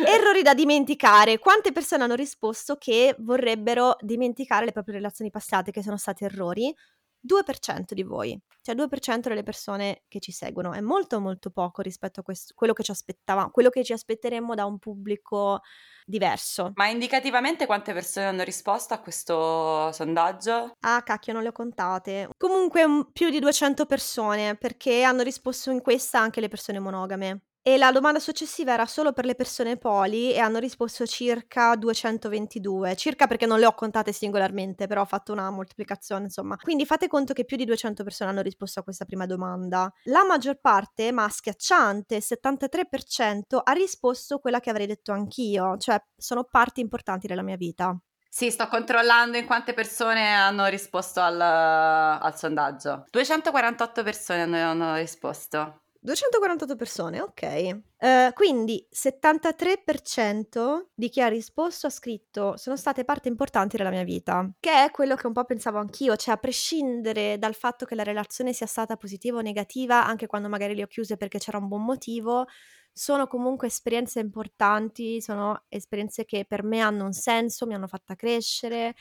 Errori da dimenticare. Quante persone hanno risposto che vorrebbero dimenticare le proprie relazioni passate che sono stati errori? due per cento di voi, cioè due per cento delle persone che ci seguono. È molto molto poco rispetto a questo, quello che ci aspettavamo, quello che ci aspetteremmo da un pubblico diverso. Ma indicativamente quante persone hanno risposto a questo sondaggio? Ah, cacchio, non le ho contate. Comunque m- più di duecento persone, perché hanno risposto in questa anche le persone monogame. E la domanda successiva era solo per le persone poli e hanno risposto circa duecentoventidue, circa perché non le ho contate singolarmente, però ho fatto una moltiplicazione, insomma. Quindi fate conto che più di duecento persone hanno risposto a questa prima domanda. La maggior parte, ma schiacciante, il settantatré per cento, ha risposto quella che avrei detto anch'io, cioè sono parti importanti della mia vita. Sì, sto controllando in quante persone hanno risposto al, al sondaggio. duecentoquarantotto persone hanno, hanno risposto. duecentoquarantotto persone, ok. Uh, quindi settantatré per cento di chi ha risposto ha scritto sono state parte importanti della mia vita, che è quello che un po' pensavo anch'io, cioè a prescindere dal fatto che la relazione sia stata positiva o negativa, anche quando magari le ho chiuse perché c'era un buon motivo, sono comunque esperienze importanti, sono esperienze che per me hanno un senso, mi hanno fatta crescere.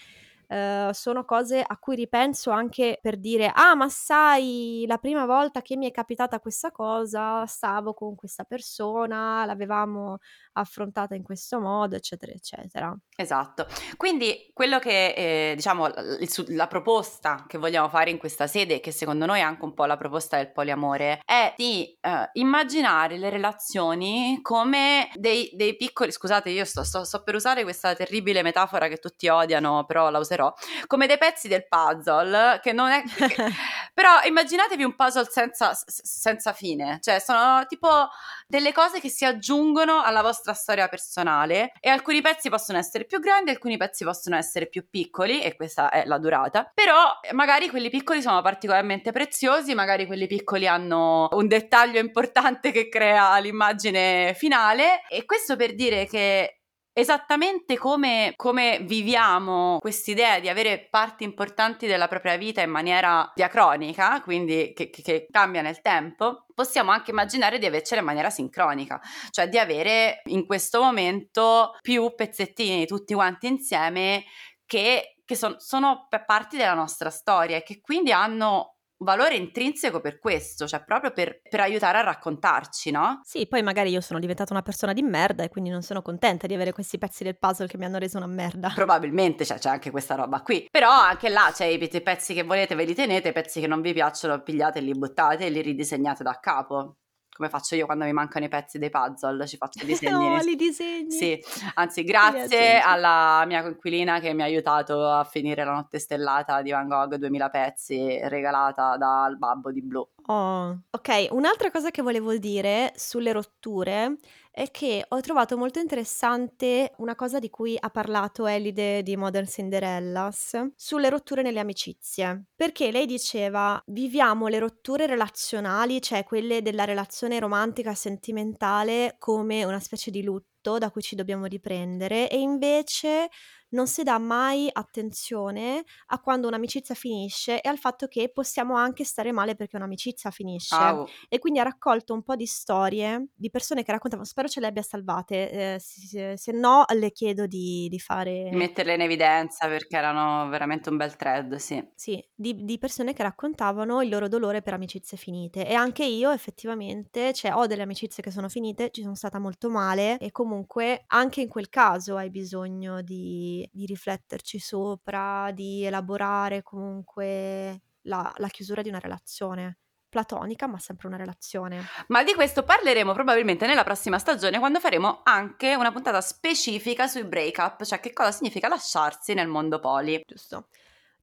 Uh, sono cose a cui ripenso anche per dire, ah ma sai, la prima volta che mi è capitata questa cosa stavo con questa persona, l'avevamo affrontata in questo modo, eccetera eccetera. Esatto, quindi quello che eh, diciamo il, la proposta che vogliamo fare in questa sede, che secondo noi è anche un po' la proposta del poliamore, è di eh, immaginare le relazioni come dei, dei piccoli, scusate io sto, sto, sto per usare questa terribile metafora che tutti odiano, però la userò, come dei pezzi del puzzle che non è che, però immaginatevi un puzzle senza, senza fine, cioè sono tipo delle cose che si aggiungono alla vostra storia personale e alcuni pezzi possono essere più grandi, alcuni pezzi possono essere più piccoli, e questa è la durata, però magari quelli piccoli sono particolarmente preziosi, magari quelli piccoli hanno un dettaglio importante che crea l'immagine finale. E questo per dire che esattamente come, come viviamo quest'idea di avere parti importanti della propria vita in maniera diacronica, quindi che, che cambia nel tempo, possiamo anche immaginare di avercela in maniera sincronica, cioè di avere in questo momento più pezzettini tutti quanti insieme che, che son, sono parti della nostra storia e che quindi hanno valore intrinseco per questo, cioè proprio per, per aiutare a raccontarci, no? Sì, poi magari io sono diventata una persona di merda e quindi non sono contenta di avere questi pezzi del puzzle che mi hanno reso una merda. Probabilmente, cioè, c'è anche questa roba qui. Però anche là, cioè, i pezzi che volete ve li tenete, i pezzi che non vi piacciono pigliate, li buttate e li ridisegnate da capo. Come faccio io quando mi mancano i pezzi dei puzzle, ci faccio i disegni. No, li disegni. Sì, anzi grazie alla mia coinquilina che mi ha aiutato a finire La notte stellata di Van Gogh, duemila pezzi, regalata dal babbo di Blu. Oh. Ok, un'altra cosa che volevo dire sulle rotture è che ho trovato molto interessante una cosa di cui ha parlato Elide di Modern Cinderellas sulle rotture nelle amicizie, perché lei diceva viviamo le rotture relazionali, cioè quelle della relazione romantica e sentimentale, come una specie di lutto da cui ci dobbiamo riprendere, e invece non si dà mai attenzione a quando un'amicizia finisce e al fatto che possiamo anche stare male perché un'amicizia finisce. Au. E quindi ha raccolto un po' di storie di persone che raccontavano, spero ce le abbia salvate, eh, se, se no le chiedo di, di fare... Di metterle in evidenza perché erano veramente un bel thread, sì. Sì, di, di persone che raccontavano il loro dolore per amicizie finite, e anche io effettivamente, cioè ho delle amicizie che sono finite, ci sono stata molto male e comunque comunque anche in quel caso hai bisogno di, di rifletterci sopra, di elaborare comunque la, la chiusura di una relazione platonica, ma sempre una relazione. Ma di questo parleremo probabilmente nella prossima stagione, quando faremo anche una puntata specifica sui breakup, cioè che cosa significa lasciarsi nel mondo poly. Giusto.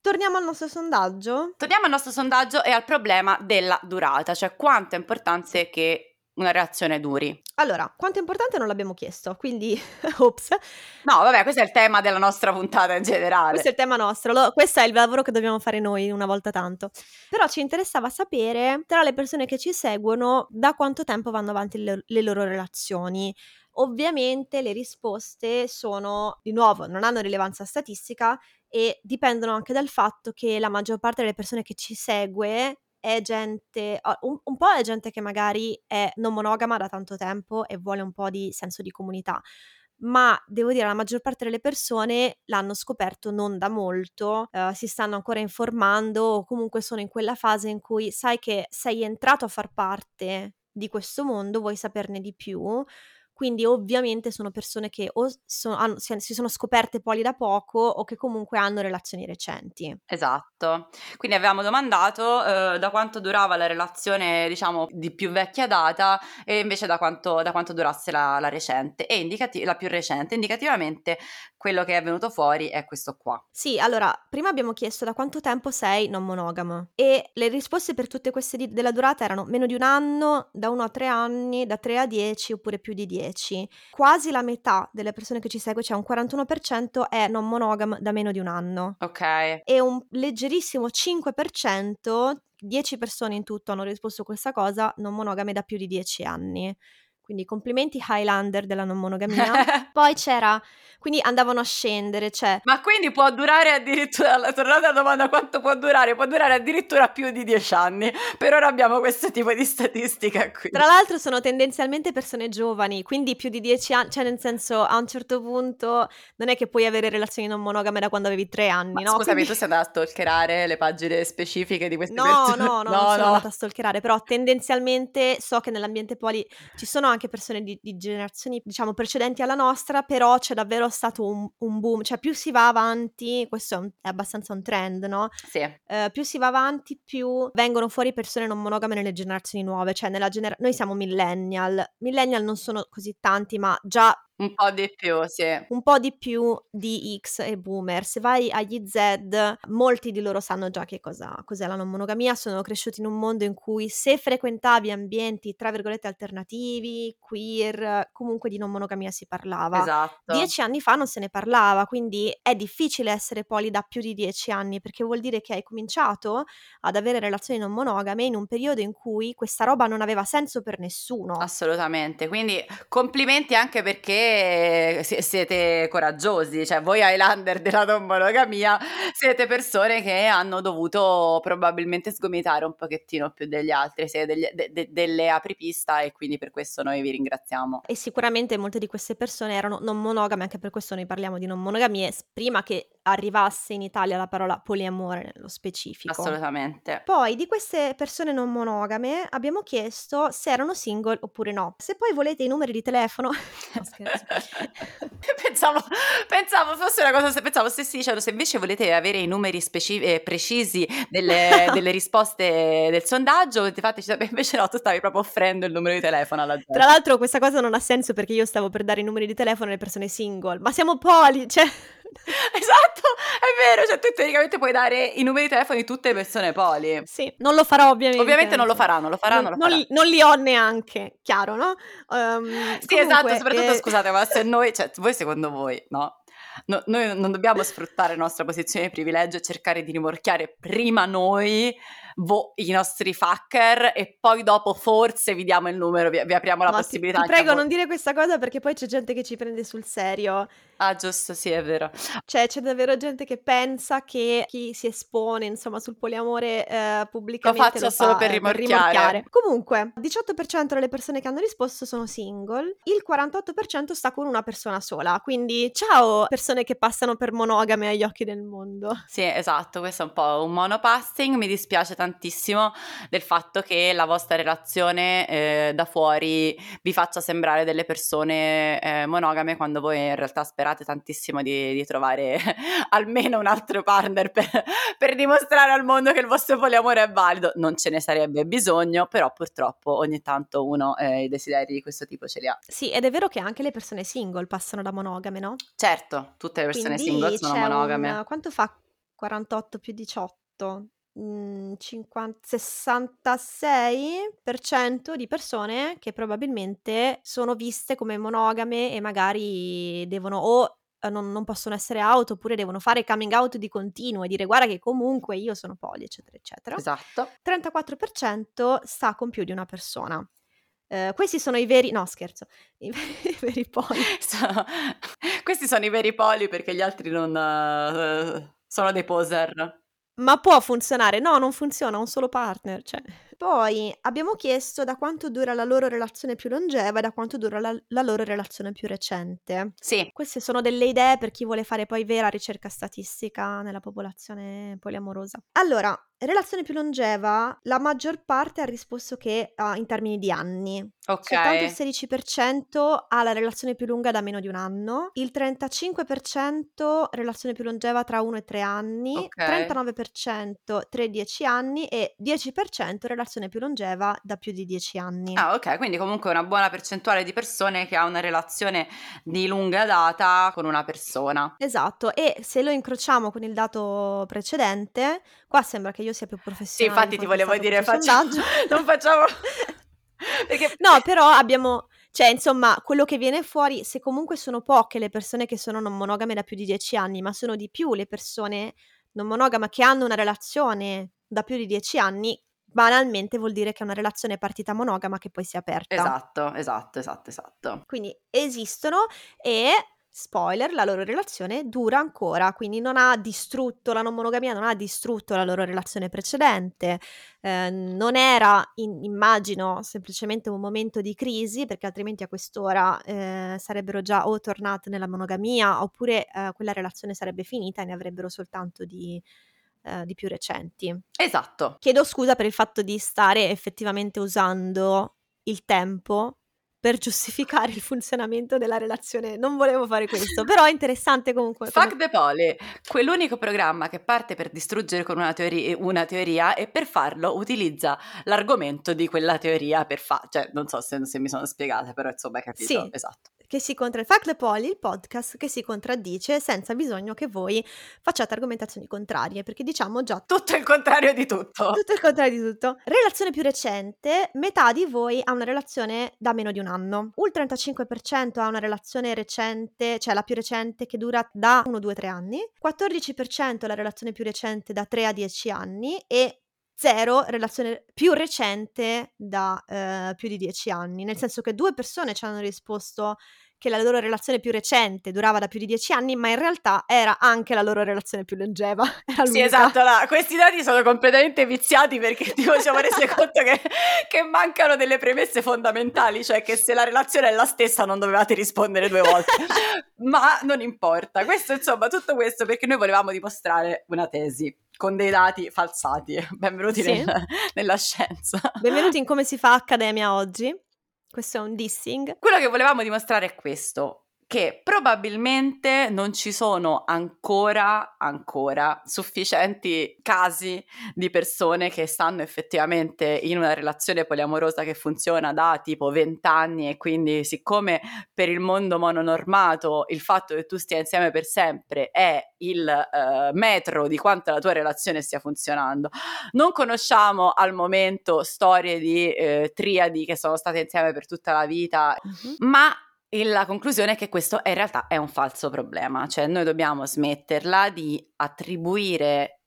Torniamo al nostro sondaggio. Torniamo al nostro sondaggio e al problema della durata, cioè quanto è importante che una relazione duri. Allora, quanto è importante non l'abbiamo chiesto, quindi ops. No, vabbè, questo è il tema della nostra puntata in generale. Questo è il tema nostro, lo, questo è il lavoro che dobbiamo fare noi una volta tanto. Però ci interessava sapere, tra le persone che ci seguono, da quanto tempo vanno avanti le, le loro relazioni. Ovviamente le risposte sono, di nuovo, non hanno rilevanza statistica e dipendono anche dal fatto che la maggior parte delle persone che ci segue è gente, un, un po' è gente che magari è non monogama da tanto tempo e vuole un po' di senso di comunità, ma devo dire la maggior parte delle persone l'hanno scoperto non da molto, eh, si stanno ancora informando o comunque sono in quella fase in cui sai che sei entrato a far parte di questo mondo, vuoi saperne di più. Quindi ovviamente sono persone che o sono, hanno, si sono scoperte poli da poco o che comunque hanno relazioni recenti. Esatto. Quindi avevamo domandato eh, da quanto durava la relazione, diciamo, di più vecchia data e invece da quanto, da quanto durasse la, la recente. E indicati- la più recente, indicativamente, quello che è venuto fuori è questo qua. Sì, allora, prima abbiamo chiesto da quanto tempo sei non monogamo. E le risposte per tutte queste di- della durata erano meno di un anno, da uno a tre anni, da tre a dieci oppure più di dieci. Quasi la metà delle persone che ci segue, cioè un quarantuno per cento, è non monogam da meno di un anno. Ok. E un leggerissimo cinque per cento, dieci persone in tutto hanno risposto a questa cosa, non monogame da più di dieci anni. Quindi complimenti Highlander della non monogamia. Poi c'era, quindi andavano a scendere, cioè. Ma quindi può durare addirittura, tornate alla domanda quanto può durare, può durare addirittura più di dieci anni. Per ora abbiamo questo tipo di statistica qui. Tra l'altro sono tendenzialmente persone giovani, quindi più di dieci anni, cioè nel senso a un certo punto non è che puoi avere relazioni non monogame da quando avevi tre anni, ma no? Scusami, quindi tu sei andata a stalkerare le pagine specifiche di queste no, persone? No, no, no, non sono no. andata a stalkerare, però tendenzialmente so che nell'ambiente poli ci sono anche persone di, di generazioni diciamo precedenti alla nostra, però c'è davvero stato un, un boom, cioè più si va avanti, questo è, un, è abbastanza un trend, no? Sì. Uh, più si va avanti più vengono fuori persone non monogame nelle generazioni nuove, cioè nella genera- noi siamo millennial, millennial non sono così tanti ma già un po' di più, sì. Un po' di più di X e Boomer. Se vai agli Z, molti di loro sanno già che cosa, cos'è la non monogamia, sono cresciuti in un mondo in cui se frequentavi ambienti, tra virgolette, alternativi, queer, comunque di non monogamia si parlava. Esatto. Dieci anni fa non se ne parlava, quindi è difficile essere poli da più di dieci anni, perché vuol dire che hai cominciato ad avere relazioni non monogame in un periodo in cui questa roba non aveva senso per nessuno. Assolutamente, quindi complimenti anche perché siete coraggiosi, cioè voi Highlander della non monogamia siete persone che hanno dovuto probabilmente sgomitare un pochettino più degli altri, siete degli, de, de, delle apripista e quindi per questo noi vi ringraziamo. E sicuramente molte di queste persone erano non monogame, anche per questo noi parliamo di non monogamie prima che arrivasse in Italia la parola poliamore nello specifico. Assolutamente. Poi di queste persone non monogame abbiamo chiesto se erano single oppure no. Se poi volete i numeri di telefono no, scherzo. pensavo, pensavo fosse una cosa, pensavo se sì, cioè, se invece volete avere i numeri specif- eh, precisi delle, delle risposte del sondaggio, fateci sapere. Invece no, tu stavi proprio offrendo il numero di telefono alla gente. Tra l'altro questa cosa non ha senso perché io stavo per dare i numeri di telefono alle persone single, ma siamo poli, cioè. Esatto, è vero, cioè tu teoricamente puoi dare i numeri di telefono di tutte le persone poli. Sì, non lo farò ovviamente. Ovviamente non lo faranno, lo faranno, non, lo faranno. Non, non li ho neanche, chiaro, no? Um, sì, comunque, esatto, soprattutto eh... scusate, ma se noi, cioè voi secondo voi, no? No, noi non dobbiamo sfruttare la nostra posizione di privilegio e cercare di rimorchiare prima noi vo- i nostri fucker e poi dopo forse vi diamo il numero, vi, vi apriamo la no, possibilità. Ti, ti prego non dire questa cosa perché poi c'è gente che ci prende sul serio. Ah giusto, sì è vero. Cioè c'è davvero gente che pensa che chi si espone insomma sul poliamore eh, pubblicamente lo faccia lo solo fa, per, rimorchiare. per rimorchiare. Comunque diciotto per cento delle persone che hanno risposto sono single, il quarantotto per cento sta con una persona sola, quindi ciao persone che passano per monogame agli occhi del mondo. Sì esatto, questo è un po' un monopassing, mi dispiace tantissimo tantissimo del fatto che la vostra relazione eh, da fuori vi faccia sembrare delle persone eh, monogame, quando voi in realtà sperate tantissimo di, di trovare almeno un altro partner per, per dimostrare al mondo che il vostro poliamore è valido. Non ce ne sarebbe bisogno, però purtroppo ogni tanto uno eh, i desideri di questo tipo ce li ha. Sì, ed è vero che anche le persone single passano da monogame, no? Certo, tutte le persone Quindi single sono monogame. Un, quanto fa quarantotto più diciotto? cinquanta, sessantasei per cento di persone che probabilmente sono viste come monogame e magari devono o non, non possono essere out, oppure devono fare coming out di continuo e dire guarda che comunque io sono poly, eccetera eccetera. Esatto. trentaquattro per cento sta con più di una persona. Uh, questi sono i veri... No, scherzo. I veri, i veri poli. So, questi sono i veri poli, perché gli altri non... Uh, sono dei poser. Ma può funzionare? No, non funziona, un solo partner. Cioè. Poi abbiamo chiesto da quanto dura la loro relazione più longeva e da quanto dura la, la loro relazione più recente. Sì. Queste sono delle idee per chi vuole fare poi vera ricerca statistica nella popolazione poliamorosa. Allora... Relazione più longeva, la maggior parte ha risposto che uh, in termini di anni. Ok. Soltanto il sedici per cento ha la relazione più lunga da meno di un anno, il trentacinque per cento relazione più longeva tra uno e tre anni, okay. trentanove per cento tre a dieci anni e dieci per cento relazione più longeva da più di dieci anni. Ah, ok, quindi comunque una buona percentuale di persone che ha una relazione di lunga data con una persona. Esatto, e se lo incrociamo con il dato precedente, qua sembra che io sia più professionale. Sì, infatti ti volevo dire, facciamo, non facciamo perché... No, però abbiamo, cioè insomma, quello che viene fuori, se comunque sono poche le persone che sono non monogame da più di dieci anni, ma sono di più le persone non monogame che hanno una relazione da più di dieci anni, banalmente vuol dire che è una relazione partita monogama che poi si è aperta. Esatto, esatto, esatto, esatto. Quindi esistono e... spoiler, la loro relazione dura ancora, quindi non ha distrutto, la non monogamia non ha distrutto la loro relazione precedente, eh, non era, in, immagino, semplicemente un momento di crisi, perché altrimenti a quest'ora eh, sarebbero già o tornate nella monogamia oppure eh, quella relazione sarebbe finita e ne avrebbero soltanto di... Uh, di più recenti. Esatto. Chiedo scusa per il fatto di stare effettivamente usando il tempo per giustificare il funzionamento della relazione, non volevo fare questo, però è interessante comunque. Fuck the Poly, quell'unico programma che parte per distruggere con una, teori- una teoria e per farlo utilizza l'argomento di quella teoria per fa... Cioè, non so se, se mi sono spiegata, però insomma hai capito. Sì. Esatto. Che si contra- Fuck the Poly, il podcast che si contraddice senza bisogno che voi facciate argomentazioni contrarie, perché diciamo già tutto il contrario di tutto. Tutto il contrario di tutto. Relazione più recente, metà di voi ha una relazione da meno di un anno. Un trentacinque per cento ha una relazione recente, cioè la più recente che dura da uno, due, tre anni. quattordici per cento la relazione più recente da tre a dieci anni e zero relazione più recente da eh, più di dieci anni, nel senso che due persone ci hanno risposto che la loro relazione più recente durava da più di dieci anni, ma in realtà era anche la loro relazione più longeva. Era sì, esatto, la, questi dati sono completamente viziati perché ti siamo resi conto che, che mancano delle premesse fondamentali, cioè che se la relazione è la stessa non dovevate rispondere due volte, ma non importa. Questo, insomma, tutto questo perché noi volevamo dimostrare una tesi con dei dati falsati. Benvenuti sì. nel, nella scienza. Benvenuti in come si fa accademia oggi. Questo è un dissing. Quello che volevamo dimostrare è questo, che probabilmente non ci sono ancora, ancora sufficienti casi di persone che stanno effettivamente in una relazione poliamorosa che funziona da tipo venti anni, e quindi siccome per il mondo mononormato il fatto che tu stia insieme per sempre è il eh, metro di quanto la tua relazione stia funzionando. Non conosciamo al momento storie di eh, triadi che sono state insieme per tutta la vita, mm-hmm. ma la conclusione è che questo è in realtà è un falso problema, cioè noi dobbiamo smetterla di attribuire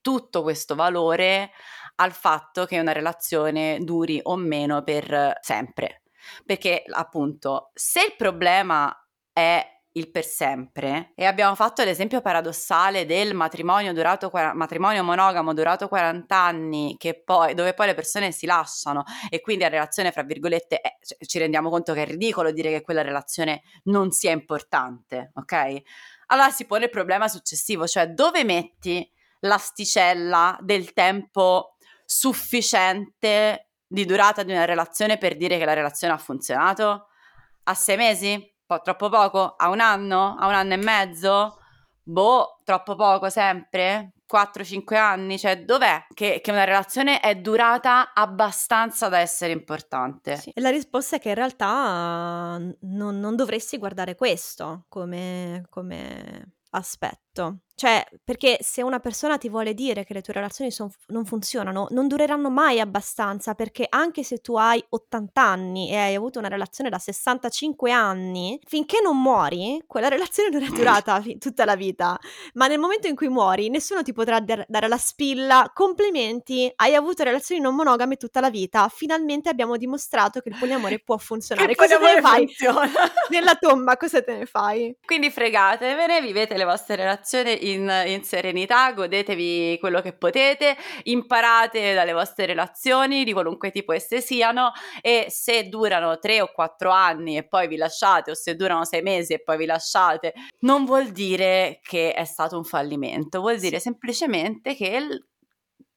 tutto questo valore al fatto che una relazione duri o meno per sempre, perché appunto se il problema è il per sempre, e abbiamo fatto l'esempio paradossale del matrimonio durato matrimonio monogamo durato quaranta anni che poi, dove poi le persone si lasciano e quindi la relazione fra virgolette è, cioè, ci rendiamo conto che è ridicolo dire che quella relazione non sia importante, ok? Allora si pone il problema successivo, cioè dove metti l'asticella del tempo sufficiente di durata di una relazione per dire che la relazione ha funzionato? A sei mesi? Un po' troppo poco? A un anno? A un anno e mezzo? Boh, troppo poco sempre? quattro cinque anni? Cioè, dov'è che, che una relazione è durata abbastanza da essere importante? Sì. E la risposta è che in realtà non, non dovresti guardare questo come, come aspetto. Cioè, perché se una persona ti vuole dire che le tue relazioni son, non funzionano, non dureranno mai abbastanza, perché anche se tu hai ottanta anni e hai avuto una relazione da sessantacinque anni, finché non muori, quella relazione non è durata fi- tutta la vita. Ma nel momento in cui muori, nessuno ti potrà dar- dare la spilla, complimenti, hai avuto relazioni non monogame tutta la vita, finalmente abbiamo dimostrato che il poliamore può funzionare. Cosa te ne fai? Funziona. Nella tomba cosa te ne fai? Quindi fregatevene, vivete le vostre relazioni In, in serenità, godetevi quello che potete, imparate dalle vostre relazioni di qualunque tipo esse siano, e se durano tre o quattro anni e poi vi lasciate, o se durano sei mesi e poi vi lasciate, non vuol dire che è stato un fallimento, vuol dire semplicemente che il,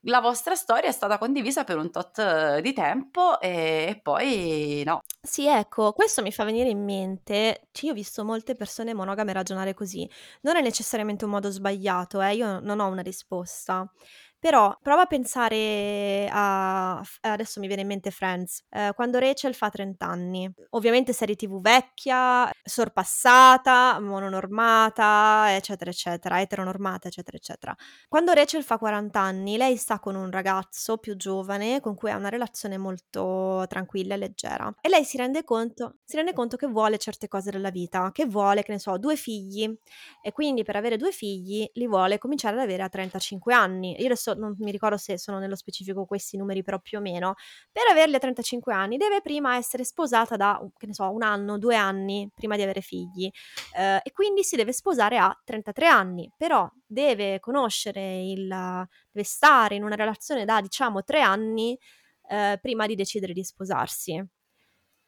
la vostra storia è stata condivisa per un tot di tempo e, e poi no. Sì, ecco, questo mi fa venire in mente, cioè, io ho visto molte persone monogame ragionare così, non è necessariamente un modo sbagliato, eh? Io non ho una risposta, però prova a pensare a, adesso mi viene in mente Friends, eh, quando Rachel fa trenta anni, ovviamente serie tv vecchia, sorpassata, mononormata, eccetera eccetera, eteronormata, eccetera eccetera. Quando Rachel fa quaranta anni, lei sta con un ragazzo più giovane con cui ha una relazione molto tranquilla e leggera, e lei si rende conto, si rende conto che vuole certe cose della vita, che vuole, che ne so, due figli, e quindi per avere due figli li vuole cominciare ad avere a trentacinque anni. Io adesso non mi ricordo se sono nello specifico questi numeri, però più o meno per averli a trentacinque anni deve prima essere sposata da, che ne so, un anno, due anni prima di avere figli, eh, e quindi si deve sposare a trentatré anni, però deve conoscere il, deve stare in una relazione da diciamo tre anni eh, prima di decidere di sposarsi.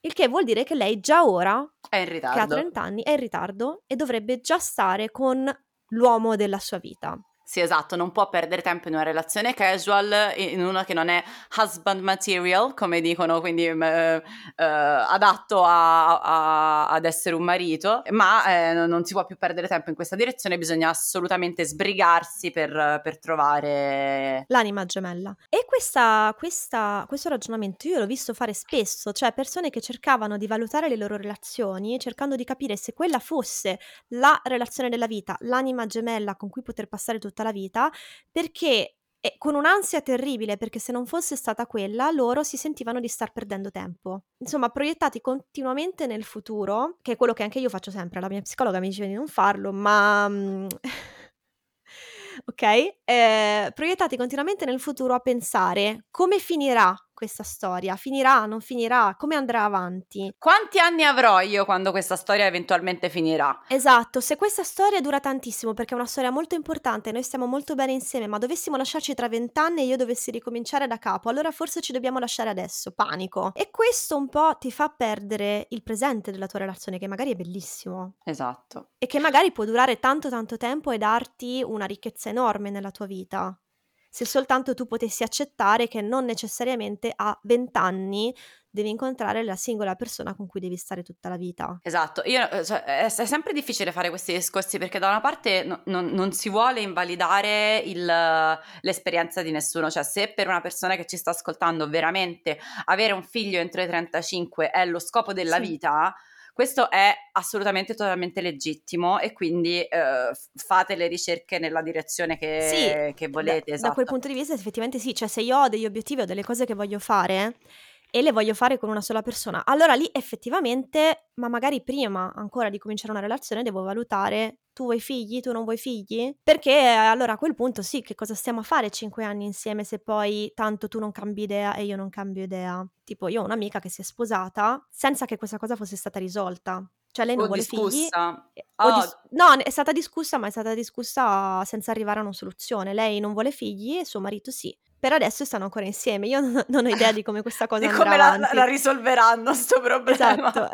Il che vuol dire che lei già ora è in ritardo, che ha trenta anni, è in ritardo e dovrebbe già stare con l'uomo della sua vita. Sì, esatto, non può perdere tempo in una relazione casual, in una che non è husband material, come dicono, quindi eh, eh, adatto a, a, ad essere un marito, ma eh, non si può più perdere tempo in questa direzione, bisogna assolutamente sbrigarsi per, per trovare l'anima gemella. E questa, questa, questo ragionamento io l'ho visto fare spesso, cioè persone che cercavano di valutare le loro relazioni, cercando di capire se quella fosse la relazione della vita, l'anima gemella con cui poter passare tutto la vita, perché eh, con un'ansia terribile, perché se non fosse stata quella loro si sentivano di star perdendo tempo, insomma proiettati continuamente nel futuro, che è quello che anche io faccio sempre. La mia psicologa mi dice di non farlo, ma ok, eh, proiettati continuamente nel futuro a pensare come finirà questa storia, finirà, non finirà, come andrà avanti, quanti anni avrò io quando questa storia eventualmente finirà. Esatto, se questa storia dura tantissimo perché è una storia molto importante, noi stiamo molto bene insieme, ma dovessimo lasciarci tra vent'anni e io dovessi ricominciare da capo, allora forse ci dobbiamo lasciare adesso, panico. E questo un po' ti fa perdere il presente della tua relazione, che magari è bellissimo. Esatto. E che magari può durare tanto tanto tempo e darti una ricchezza enorme nella tua vita, se soltanto tu potessi accettare che non necessariamente a vent'anni devi incontrare la singola persona con cui devi stare tutta la vita. Esatto, io, cioè, è, è sempre difficile fare questi discorsi, perché da una parte no, non, non si vuole invalidare il, l'esperienza di nessuno, cioè se per una persona che ci sta ascoltando veramente avere un figlio entro i trentacinque è lo scopo della sì. vita... Questo è assolutamente totalmente legittimo, e quindi eh, fate le ricerche nella direzione che, sì, che volete. Da, esatto. Da quel punto di vista effettivamente sì, cioè se io ho degli obiettivi o delle cose che voglio fare e le voglio fare con una sola persona, allora lì effettivamente, ma magari prima ancora di cominciare una relazione devo valutare: tu vuoi figli? Tu non vuoi figli? Perché allora a quel punto sì, che cosa stiamo a fare cinque anni insieme se poi tanto tu non cambi idea e io non cambio idea? Tipo, io ho un'amica che si è sposata senza che questa cosa fosse stata risolta. Cioè lei non o vuole discussa. figli. Oh. O dis- no, è stata discussa, ma è stata discussa senza arrivare a una soluzione. Lei non vuole figli e suo marito sì. Per adesso stanno ancora insieme. Io non, non ho idea di come questa cosa di andrà come la, avanti. La risolveranno sto problema. Esatto.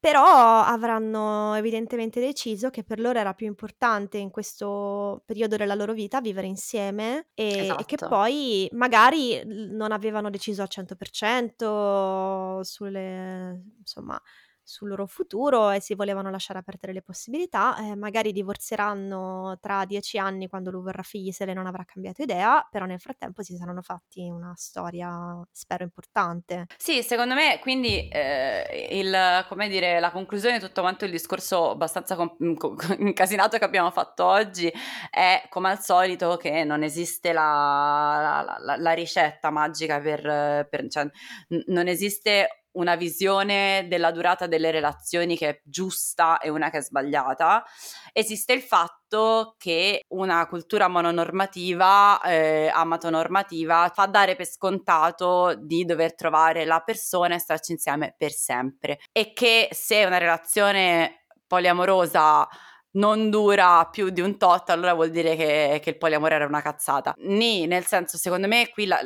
Però avranno evidentemente deciso che per loro era più importante in questo periodo della loro vita vivere insieme e, esatto. e che poi magari non avevano deciso al cento per cento sulle, insomma, sul loro futuro e si volevano lasciare aperte le possibilità. Eh, magari divorzieranno tra dieci anni quando lui vorrà figli, se lei non avrà cambiato idea, però nel frattempo si saranno fatti una storia, spero, importante. Sì, secondo me quindi eh, il, come dire, la conclusione di tutto quanto il discorso abbastanza com- com- incasinato che abbiamo fatto oggi è, come al solito, che non esiste la, la, la, la ricetta magica per, per cioè, n- non esiste una visione della durata delle relazioni che è giusta e una che è sbagliata. Esiste il fatto che una cultura mononormativa, eh, amatonormativa, fa dare per scontato di dover trovare la persona e starci insieme per sempre, e che se una relazione poliamorosa non dura più di un tot, allora vuol dire che, che il poliamore era una cazzata. Ni, nel senso, secondo me qui la,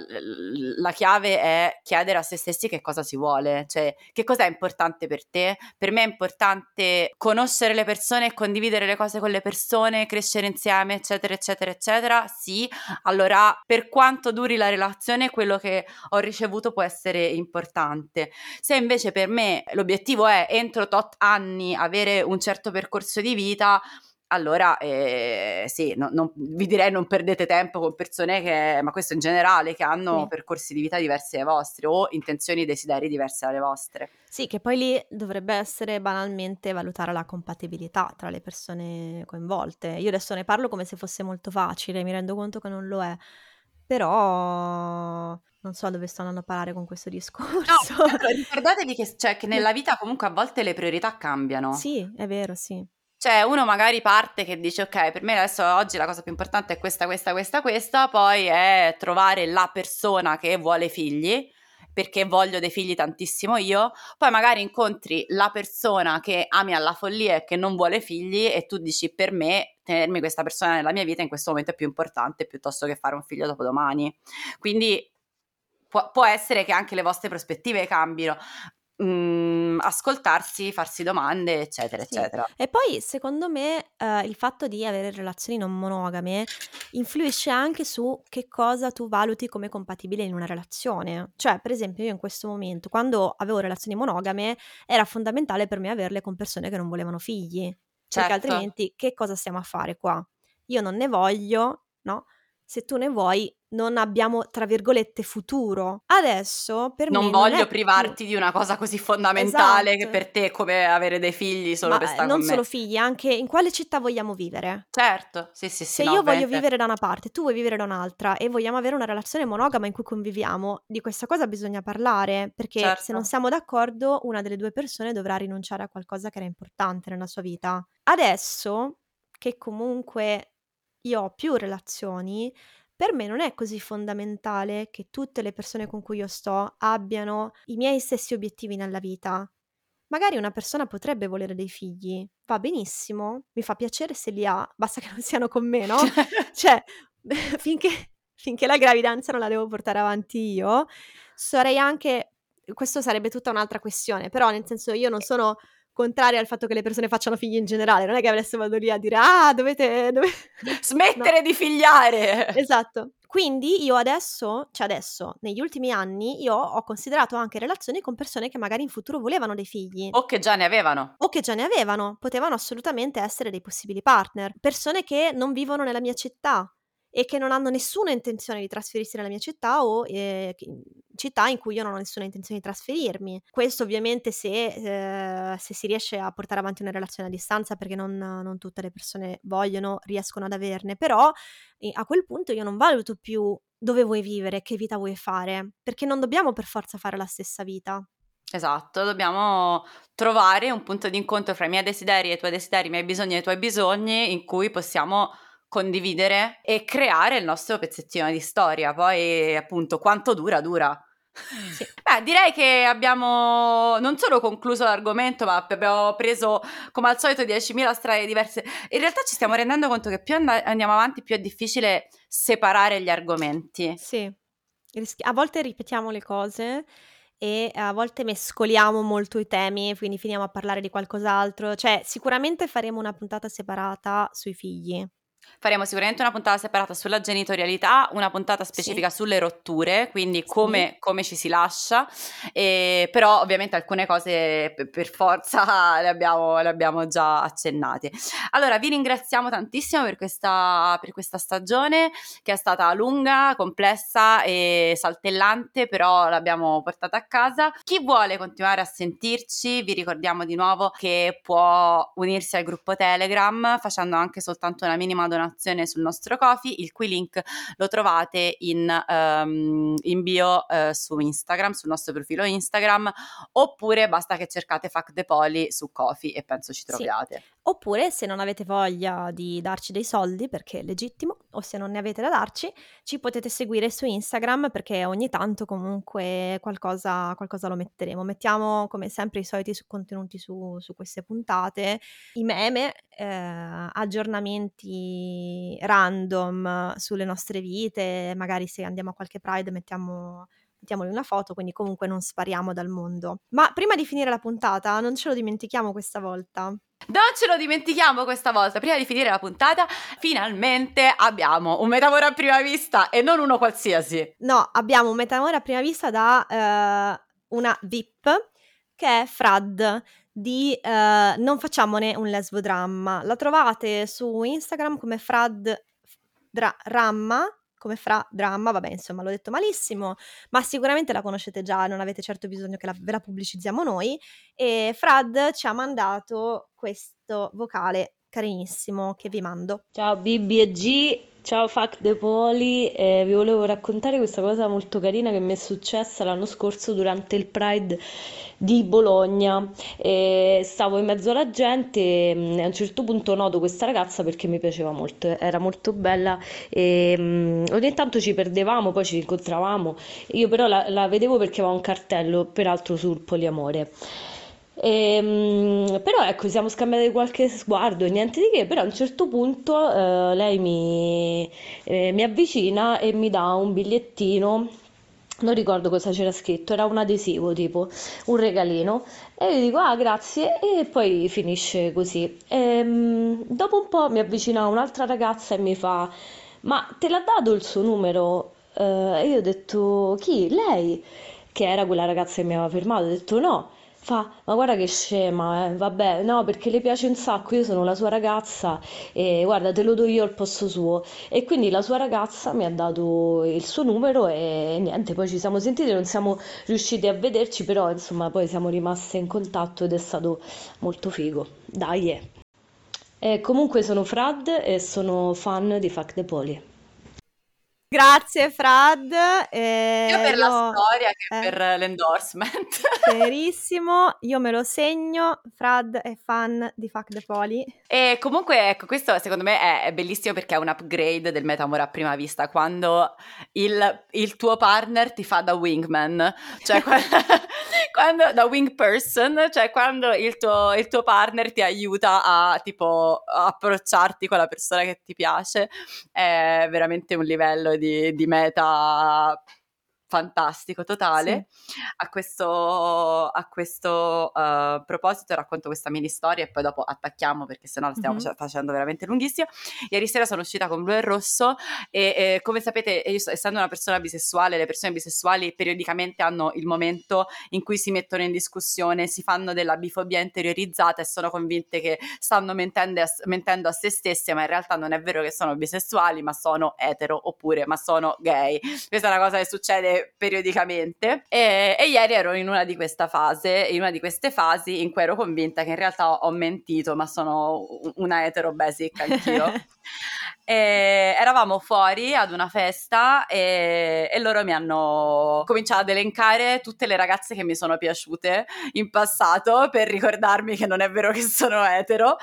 la chiave è chiedere a se stessi che cosa si vuole, cioè che cosa è importante per te. Per me è importante conoscere le persone, condividere le cose con le persone, crescere insieme, eccetera eccetera eccetera. Sì, allora per quanto duri la relazione quello che ho ricevuto può essere importante. Se invece per me l'obiettivo è entro tot anni avere un certo percorso di vita, allora eh, sì, no, non, vi direi non perdete tempo con persone che, ma questo in generale, che hanno sì. percorsi di vita diversi dai vostri o intenzioni e desideri diversi dalle vostre. Sì, che poi lì dovrebbe essere banalmente valutare la compatibilità tra le persone coinvolte. Io adesso ne parlo come se fosse molto facile, mi rendo conto che non lo è, però non so dove sto andando a parare con questo discorso. No, ricordatevi che, cioè, che nella vita comunque a volte le priorità cambiano. Sì, è vero, sì. Cioè uno magari parte che dice ok, per me adesso oggi la cosa più importante è questa, questa, questa, questa, poi è trovare la persona che vuole figli, perché voglio dei figli tantissimo io, poi magari incontri la persona che ami alla follia e che non vuole figli e tu dici per me tenermi questa persona nella mia vita in questo momento è più importante piuttosto che fare un figlio dopodomani. Quindi può, può essere che anche le vostre prospettive cambino. Ascoltarsi, farsi domande, eccetera, sì. eccetera. E poi, secondo me, eh, il fatto di avere relazioni non monogame influisce anche su che cosa tu valuti come compatibile in una relazione. Cioè, per esempio, io in questo momento, quando avevo relazioni monogame, era fondamentale per me averle con persone che non volevano figli. Certo. Perché altrimenti che cosa stiamo a fare qua? Io non ne voglio, no? Se tu ne vuoi, non abbiamo, tra virgolette, futuro. Adesso, per non me... Non voglio privarti più di una cosa così fondamentale, esatto, che per te è come avere dei figli solo. Ma per stare con me. Non solo figli, anche in quale città vogliamo vivere. Certo, sì, sì, sì. Se no, io voglio vivere da una parte, tu vuoi vivere da un'altra e vogliamo avere una relazione monogama in cui conviviamo, di questa cosa bisogna parlare, perché certo. se non siamo d'accordo, una delle due persone dovrà rinunciare a qualcosa che era importante nella sua vita. Adesso, che comunque... io ho più relazioni, per me non è così fondamentale che tutte le persone con cui io sto abbiano i miei stessi obiettivi nella vita. Magari una persona potrebbe volere dei figli, va benissimo, mi fa piacere se li ha, basta che non siano con me, no? Cioè, finché, finché la gravidanza non la devo portare avanti io, sarei anche... questo sarebbe tutta un'altra questione, però nel senso io non sono... contraria al fatto che le persone facciano figli in generale, non è che adesso vado lì a dire ah dovete, dovete... smettere no. di figliare, esatto. Quindi io adesso, cioè adesso negli ultimi anni io ho considerato anche relazioni con persone che magari in futuro volevano dei figli o che già ne avevano o che già ne avevano potevano assolutamente essere dei possibili partner, persone che non vivono nella mia città e che non hanno nessuna intenzione di trasferirsi nella mia città o eh, città in cui io non ho nessuna intenzione di trasferirmi. Questo ovviamente se, eh, se si riesce a portare avanti una relazione a distanza, perché non, non tutte le persone vogliono, riescono ad averne, però eh, a quel punto io non valuto più dove vuoi vivere, che vita vuoi fare, perché non dobbiamo per forza fare la stessa vita. Esatto, dobbiamo trovare un punto di incontro fra i miei desideri e i tuoi desideri, i miei bisogni e i tuoi bisogni, in cui possiamo... condividere e creare il nostro pezzettino di storia. Poi appunto quanto dura dura. Sì. Beh, direi che abbiamo non solo concluso l'argomento, ma abbiamo preso come al solito diecimila strade diverse. In realtà ci stiamo rendendo conto che più and- andiamo avanti più è difficile separare gli argomenti. Sì, a volte ripetiamo le cose e a volte mescoliamo molto i temi, quindi finiamo a parlare di qualcos'altro. Cioè, sicuramente faremo una puntata separata sui figli. Faremo sicuramente una puntata separata sulla genitorialità, una puntata specifica sì. sulle rotture, quindi come, sì. come ci si lascia, e però ovviamente alcune cose per, per forza le abbiamo, le abbiamo già accennate. Allora vi ringraziamo tantissimo per questa, per questa stagione che è stata lunga, complessa e saltellante, però l'abbiamo portata a casa. Chi vuole continuare a sentirci, vi ricordiamo di nuovo che può unirsi al gruppo Telegram facendo anche soltanto una minima donazione sul nostro Kofi, il cui link lo trovate in, um, in bio uh, su Instagram, sul nostro profilo Instagram, oppure basta che cercate Fuck the Poly su Kofi e penso ci troviate. Sì. Oppure se non avete voglia di darci dei soldi, perché è legittimo, o se non ne avete da darci, ci potete seguire su Instagram, perché ogni tanto comunque qualcosa, qualcosa lo metteremo. Mettiamo come sempre i soliti contenuti su, su queste puntate, i meme, eh, aggiornamenti random sulle nostre vite, magari se andiamo a qualche Pride mettiamo mettiamoli una foto, quindi comunque non spariamo dal mondo. Ma prima di finire la puntata, non ce lo dimentichiamo questa volta. Non ce lo dimentichiamo questa volta, prima di finire la puntata, finalmente abbiamo un metamore a prima vista e non uno qualsiasi. No, abbiamo un metamore a prima vista da uh, una V I P che è Frad di uh, Non facciamone un lesbo dramma. La trovate su Instagram come Frad dra- Ramma, come Fra Dramma, vabbè, insomma, l'ho detto malissimo, ma sicuramente la conoscete già, non avete certo bisogno che la, ve la pubblicizziamo noi. E Frad ci ha mandato questo vocale carinissimo che vi mando. Ciao Bibi e G, ciao Fuck the Poly, eh, vi volevo raccontare questa cosa molto carina che mi è successa l'anno scorso durante il Pride di Bologna. Eh, stavo in mezzo alla gente e a un certo punto noto questa ragazza perché mi piaceva molto, era molto bella e um, ogni tanto ci perdevamo, poi ci incontravamo, io però la, la vedevo perché aveva un cartello peraltro sul poliamore. E, però ecco, siamo scambiati qualche sguardo e niente di che, però a un certo punto eh, lei mi, eh, mi avvicina e mi dà un bigliettino, non ricordo cosa c'era scritto, era un adesivo tipo, un regalino, e io dico ah grazie e poi finisce così. E, dopo un po' mi avvicina un'altra ragazza e mi fa ma te l'ha dato il suo numero? E io ho detto chi? Lei? Che era quella ragazza che mi aveva fermato, ho detto no. Fa, ma guarda che scema, eh. Vabbè, no, perché le piace un sacco, io sono la sua ragazza e guarda, te lo do io al posto suo. E quindi la sua ragazza mi ha dato il suo numero e niente, poi ci siamo sentiti, non siamo riusciti a vederci, però insomma poi siamo rimaste in contatto ed è stato molto figo. Dai, eh. E comunque sono Frad e sono fan di Fuck the Poly. Grazie Frad, eh, io per lo... la storia che eh, per l'endorsement, verissimo, io me lo segno. Frad è fan di Fuck the Poly e comunque ecco, questo secondo me è, è bellissimo perché è un upgrade del metamore a prima vista, quando il, il tuo partner ti fa da wingman, cioè quando, quando, da wing person, cioè quando il tuo, il tuo partner ti aiuta a tipo approcciarti con la persona che ti piace, è veramente un livello di Di, di meta fantastico, totale. Sì. A questo, a questo uh, proposito racconto questa mini storia e poi dopo attacchiamo perché sennò la stiamo mm-hmm. facendo veramente lunghissima. Ieri sera sono uscita con Blu e Rosso e eh, come sapete, io, essendo una persona bisessuale, le persone bisessuali periodicamente hanno il momento in cui si mettono in discussione, si fanno della bifobia interiorizzata e sono convinte che stanno mentendo a, mentendo a se stesse, ma in realtà non è vero che sono bisessuali, ma sono etero oppure ma sono gay. Questa è una cosa che succede periodicamente e, e ieri ero in una di questa fase, in una di queste fasi in cui ero convinta che in realtà ho mentito, ma sono una etero basic anch'io. E eravamo fuori ad una festa e, e loro mi hanno cominciato ad elencare tutte le ragazze che mi sono piaciute in passato per ricordarmi che non è vero che sono etero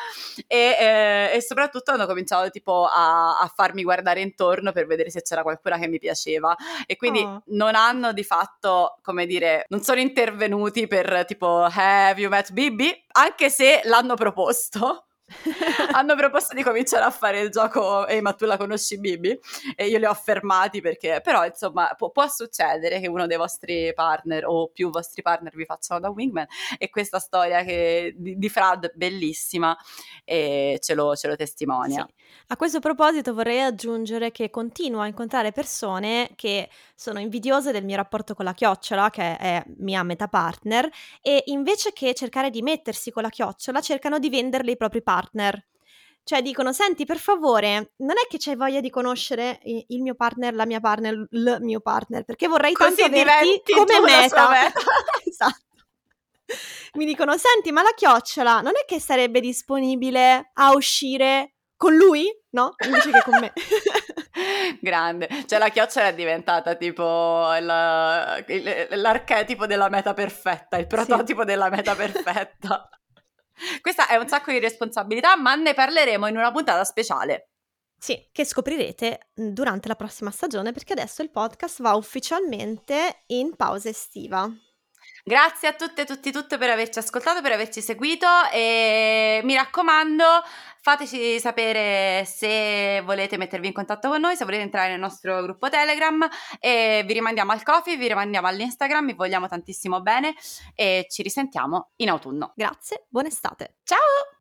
e, eh, e soprattutto hanno cominciato tipo a, a farmi guardare intorno per vedere se c'era qualcuna che mi piaceva e quindi oh. non hanno di fatto, come dire, non sono intervenuti per tipo have you met Bibi, anche se l'hanno proposto. hanno proposto di cominciare a fare il gioco ehi ma tu la conosci Bibi? E io li ho fermati perché però insomma può, può succedere che uno dei vostri partner o più vostri partner vi facciano da wingman, e questa storia che, di, di Frad bellissima e ce lo, ce lo testimonia. Sì. A questo proposito vorrei aggiungere che continuo a incontrare persone che sono invidiose del mio rapporto con la chiocciola, che è mia metà partner, e invece che cercare di mettersi con la chiocciola cercano di venderle i propri partner. Cioè dicono, senti per favore, non è che c'hai voglia di conoscere il mio partner, la mia partner, il mio partner, perché vorrei così tanto averti come meta. meta. Esatto. Mi dicono, senti ma la chiocciola non è che sarebbe disponibile a uscire con lui? No? Invece che con me. Grande, cioè la chiocciola è diventata tipo la, il, l'archetipo della meta perfetta, il prototipo sì. della meta perfetta. Questa è un sacco di responsabilità, ma ne parleremo in una puntata speciale. Sì, che scoprirete durante la prossima stagione, perché adesso il podcast va ufficialmente in pausa estiva. Grazie a tutte e tutti tutte per averci ascoltato, per averci seguito, e mi raccomando fateci sapere se volete mettervi in contatto con noi, se volete entrare nel nostro gruppo Telegram, e vi rimandiamo al Kofi, vi rimandiamo all'Instagram, vi vogliamo tantissimo bene e ci risentiamo in autunno. Grazie, buona estate. Ciao!